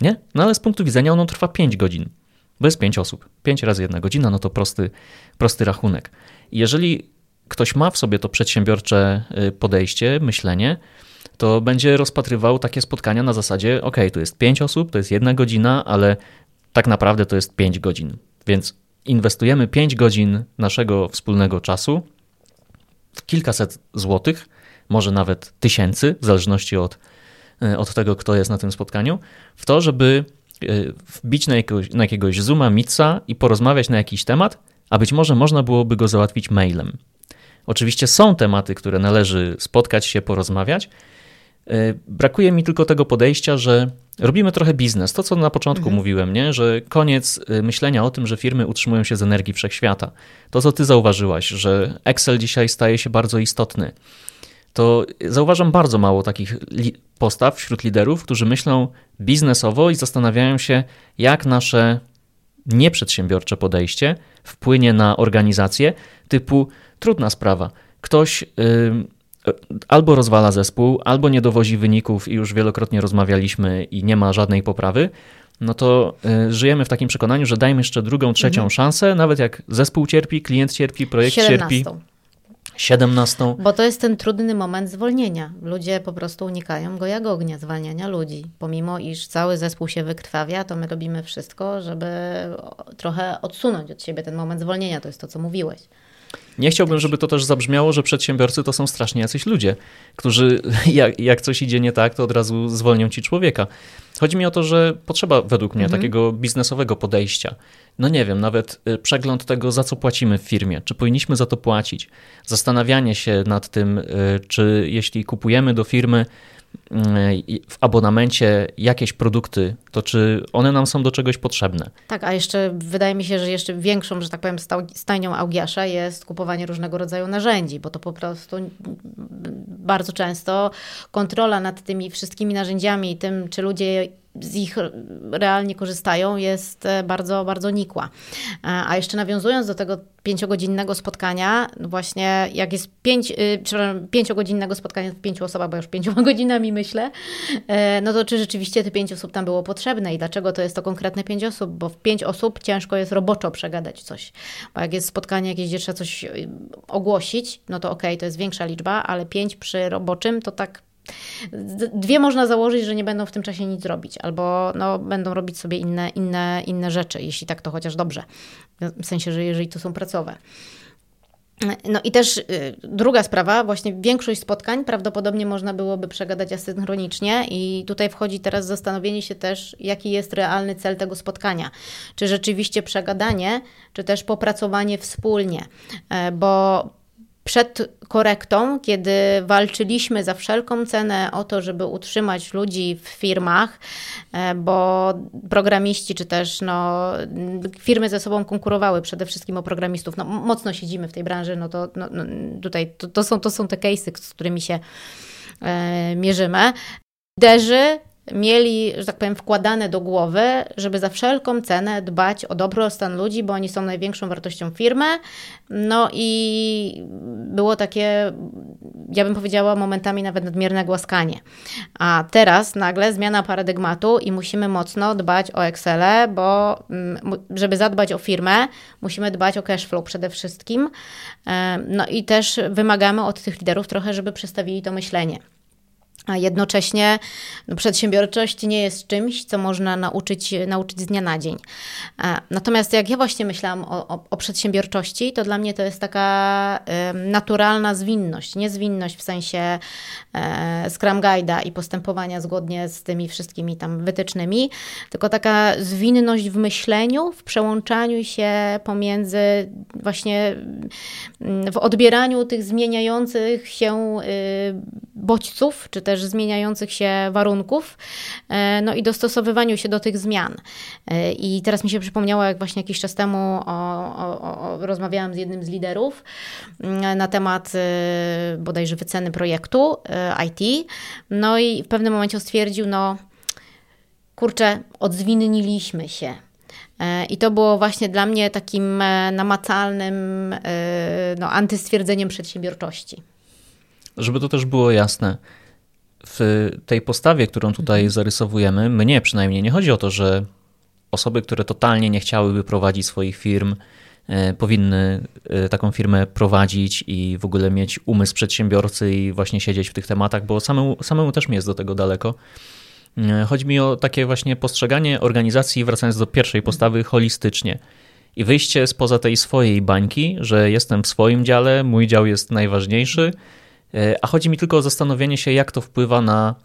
Nie? No ale z punktu widzenia ono trwa pięć godzin, bo jest pięć osób. pięć razy jedna godzina, no to prosty, prosty rachunek. Jeżeli ktoś ma w sobie to przedsiębiorcze podejście, myślenie, to będzie rozpatrywał takie spotkania na zasadzie, ok, tu jest pięć osób, to jest jedna godzina, ale tak naprawdę to jest pięć godzin. Więc inwestujemy pięć godzin naszego wspólnego czasu, kilkaset złotych, może nawet tysięcy, w zależności od od tego, kto jest na tym spotkaniu, w to, żeby wbić na jakiegoś, na jakiegoś Zooma, Meetsa i porozmawiać na jakiś temat, a być może można byłoby go załatwić mailem. Oczywiście są tematy, które należy spotkać się, porozmawiać. Brakuje mi tylko tego podejścia, że robimy trochę biznes. To, co na początku mhm. mówiłem, nie? Że koniec myślenia o tym, że firmy utrzymują się z energii wszechświata. To, co ty zauważyłaś, że Excel dzisiaj staje się bardzo istotny. To zauważam bardzo mało takich li- postaw wśród liderów, którzy myślą biznesowo i zastanawiają się, jak nasze nieprzedsiębiorcze podejście wpłynie na organizację, typu trudna sprawa. Ktoś yy, albo rozwala zespół, albo nie dowozi wyników i już wielokrotnie rozmawialiśmy i nie ma żadnej poprawy, no to y, żyjemy w takim przekonaniu, że dajmy jeszcze drugą, trzecią mhm. szansę, nawet jak zespół cierpi, klient cierpi, projekt siedemnastą cierpi. siedemnastą Bo to jest ten trudny moment zwolnienia. Ludzie po prostu unikają go jak ognia, zwalniania ludzi. Pomimo, iż cały zespół się wykrwawia, to my robimy wszystko, żeby trochę odsunąć od siebie ten moment zwolnienia. To jest to, co mówiłeś. Nie chciałbym, żeby to też zabrzmiało, że przedsiębiorcy to są strasznie jacyś ludzie, którzy jak, jak coś idzie nie tak, to od razu zwolnią ci człowieka. Chodzi mi o to, że potrzeba według mnie mhm. takiego biznesowego podejścia. No nie wiem, nawet przegląd tego, za co płacimy w firmie, czy powinniśmy za to płacić. Zastanawianie się nad tym, czy jeśli kupujemy do firmy w abonamencie jakieś produkty, to czy one nam są do czegoś potrzebne. Tak, a jeszcze wydaje mi się, że jeszcze większą, że tak powiem, stajnią augiasza jest kupowanie różnego rodzaju narzędzi, bo to po prostu bardzo często kontrola nad tymi wszystkimi narzędziami i tym, czy ludzie z ich realnie korzystają, jest bardzo, bardzo nikła. A jeszcze nawiązując do tego pięciogodzinnego spotkania, właśnie jak jest pięć, przepraszam, pięciogodzinnego spotkania w pięciu osobach, bo już pięcioma godzinami myślę, no to czy rzeczywiście te pięć osób tam było potrzebne i dlaczego to jest to konkretne pięć osób, bo w pięć osób ciężko jest roboczo przegadać coś, bo jak jest spotkanie jakieś, gdzie trzeba coś ogłosić, no to okej, okay, to jest większa liczba, ale pięć przy roboczym to tak dwie można założyć, że nie będą w tym czasie nic robić, albo no, będą robić sobie inne, inne, inne rzeczy, jeśli tak, to chociaż dobrze. W sensie, że jeżeli to są pracowe. No i też druga sprawa, właśnie większość spotkań prawdopodobnie można byłoby przegadać asynchronicznie i tutaj wchodzi teraz zastanowienie się też, jaki jest realny cel tego spotkania. Czy rzeczywiście przegadanie, czy też popracowanie wspólnie, bo przed korektą, kiedy walczyliśmy za wszelką cenę o to, żeby utrzymać ludzi w firmach, bo programiści czy też no, firmy ze sobą konkurowały przede wszystkim o programistów. No, mocno siedzimy w tej branży, no to no, no, tutaj to, to, są, to są te case'y, z którymi się e, mierzymy. Liderzy mieli, że tak powiem, wkładane do głowy, żeby za wszelką cenę dbać o dobrostan ludzi, bo oni są największą wartością firmy. No i było takie, ja bym powiedziała, momentami nawet nadmierne głaskanie. A teraz nagle zmiana paradygmatu i musimy mocno dbać o Excele, bo żeby zadbać o firmę, musimy dbać o cash flow przede wszystkim. No i też wymagamy od tych liderów trochę, żeby przestawili to myślenie. a jednocześnie no, przedsiębiorczość nie jest czymś, co można nauczyć, nauczyć z dnia na dzień. Natomiast jak ja właśnie myślałam o, o, o przedsiębiorczości, to dla mnie to jest taka y, naturalna zwinność, nie zwinność w sensie y, Scrum Guide'a i postępowania zgodnie z tymi wszystkimi tam wytycznymi, tylko taka zwinność w myśleniu, w przełączaniu się pomiędzy właśnie y, w odbieraniu tych zmieniających się y, bodźców, czy też zmieniających się warunków, no i dostosowywaniu się do tych zmian. I teraz mi się przypomniało, jak właśnie jakiś czas temu o, o, o, rozmawiałam z jednym z liderów na temat bodajże wyceny projektu I T, no i w pewnym momencie stwierdził, no kurczę, odzwinniliśmy się. I to było właśnie dla mnie takim namacalnym no, antystwierdzeniem przedsiębiorczości. Żeby to też było jasne, w tej postawie, którą tutaj zarysowujemy, mnie przynajmniej nie chodzi o to, że osoby, które totalnie nie chciałyby prowadzić swoich firm, powinny taką firmę prowadzić i w ogóle mieć umysł przedsiębiorcy i właśnie siedzieć w tych tematach, bo samemu, samemu też mi jest do tego daleko. Chodzi mi o takie właśnie postrzeganie organizacji, wracając do pierwszej postawy, holistycznie. I wyjście spoza tej swojej bańki, że jestem w swoim dziale, mój dział jest najważniejszy, a chodzi mi tylko o zastanowienie się, jak to wpływa na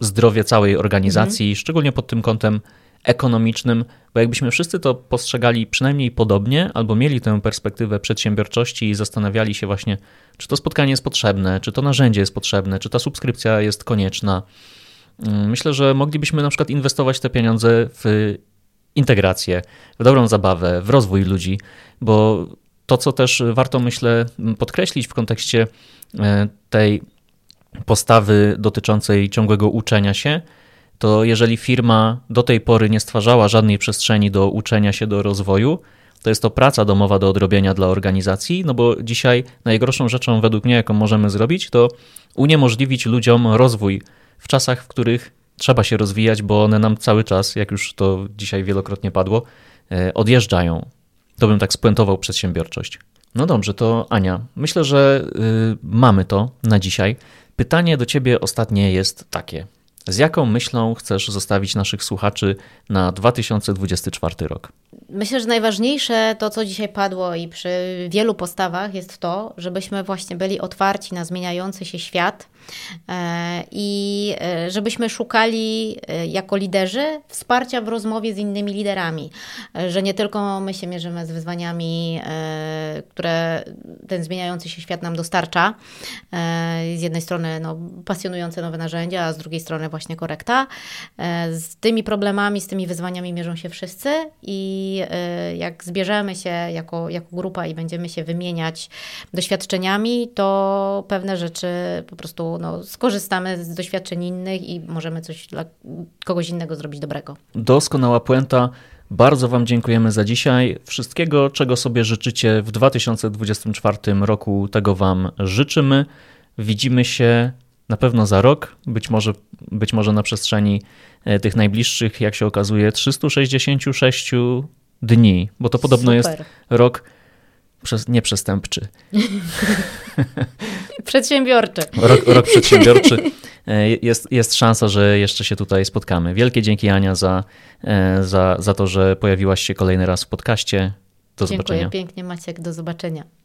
zdrowie całej organizacji, mhm. szczególnie pod tym kątem ekonomicznym, bo jakbyśmy wszyscy to postrzegali przynajmniej podobnie, albo mieli tę perspektywę przedsiębiorczości i zastanawiali się właśnie, czy to spotkanie jest potrzebne, czy to narzędzie jest potrzebne, czy ta subskrypcja jest konieczna. Myślę, że moglibyśmy na przykład inwestować te pieniądze w integrację, w dobrą zabawę, w rozwój ludzi, bo to, co też warto, myślę, podkreślić w kontekście tej postawy dotyczącej ciągłego uczenia się, to jeżeli firma do tej pory nie stwarzała żadnej przestrzeni do uczenia się, do rozwoju, to jest to praca domowa do odrobienia dla organizacji, no bo dzisiaj najgorszą rzeczą według mnie, jaką możemy zrobić, to uniemożliwić ludziom rozwój w czasach, w których trzeba się rozwijać, bo one nam cały czas, jak już to dzisiaj wielokrotnie padło, odjeżdżają. To bym tak spuentował przedsiębiorczość. No dobrze, to Ania, myślę, że yy, mamy to na dzisiaj. Pytanie do ciebie ostatnie jest takie. Z jaką myślą chcesz zostawić naszych słuchaczy na dwa tysiące dwudziesty czwarty rok? Myślę, że najważniejsze to, co dzisiaj padło i przy wielu postawach jest to, żebyśmy właśnie byli otwarci na zmieniający się świat i żebyśmy szukali jako liderzy wsparcia w rozmowie z innymi liderami, że nie tylko my się mierzymy z wyzwaniami, które ten zmieniający się świat nam dostarcza. Z jednej strony no, pasjonujące nowe narzędzia, a z drugiej strony właśnie korekta. Z tymi problemami, z tymi wyzwaniami mierzą się wszyscy i jak zbierzemy się jako, jako grupa i będziemy się wymieniać doświadczeniami, to pewne rzeczy po prostu no, skorzystamy z doświadczeń innych i możemy coś dla kogoś innego zrobić dobrego. Doskonała puenta. Bardzo wam dziękujemy za dzisiaj. Wszystkiego, czego sobie życzycie w dwa tysiące dwudziestym czwartym roku, tego wam życzymy. Widzimy się na pewno za rok, być może, być może na przestrzeni tych najbliższych, jak się okazuje, trzysta sześćdziesiąt sześć dni, bo to podobno Super. Jest rok nieprzestępczy. Przedsiębiorczy. Rok, rok przedsiębiorczy. Jest, jest szansa, że jeszcze się tutaj spotkamy. Wielkie dzięki, Ania, za, za, za to, że pojawiłaś się kolejny raz w podcaście. Do Dziękuję zobaczenia. Dziękuję pięknie, Maciek. Do zobaczenia.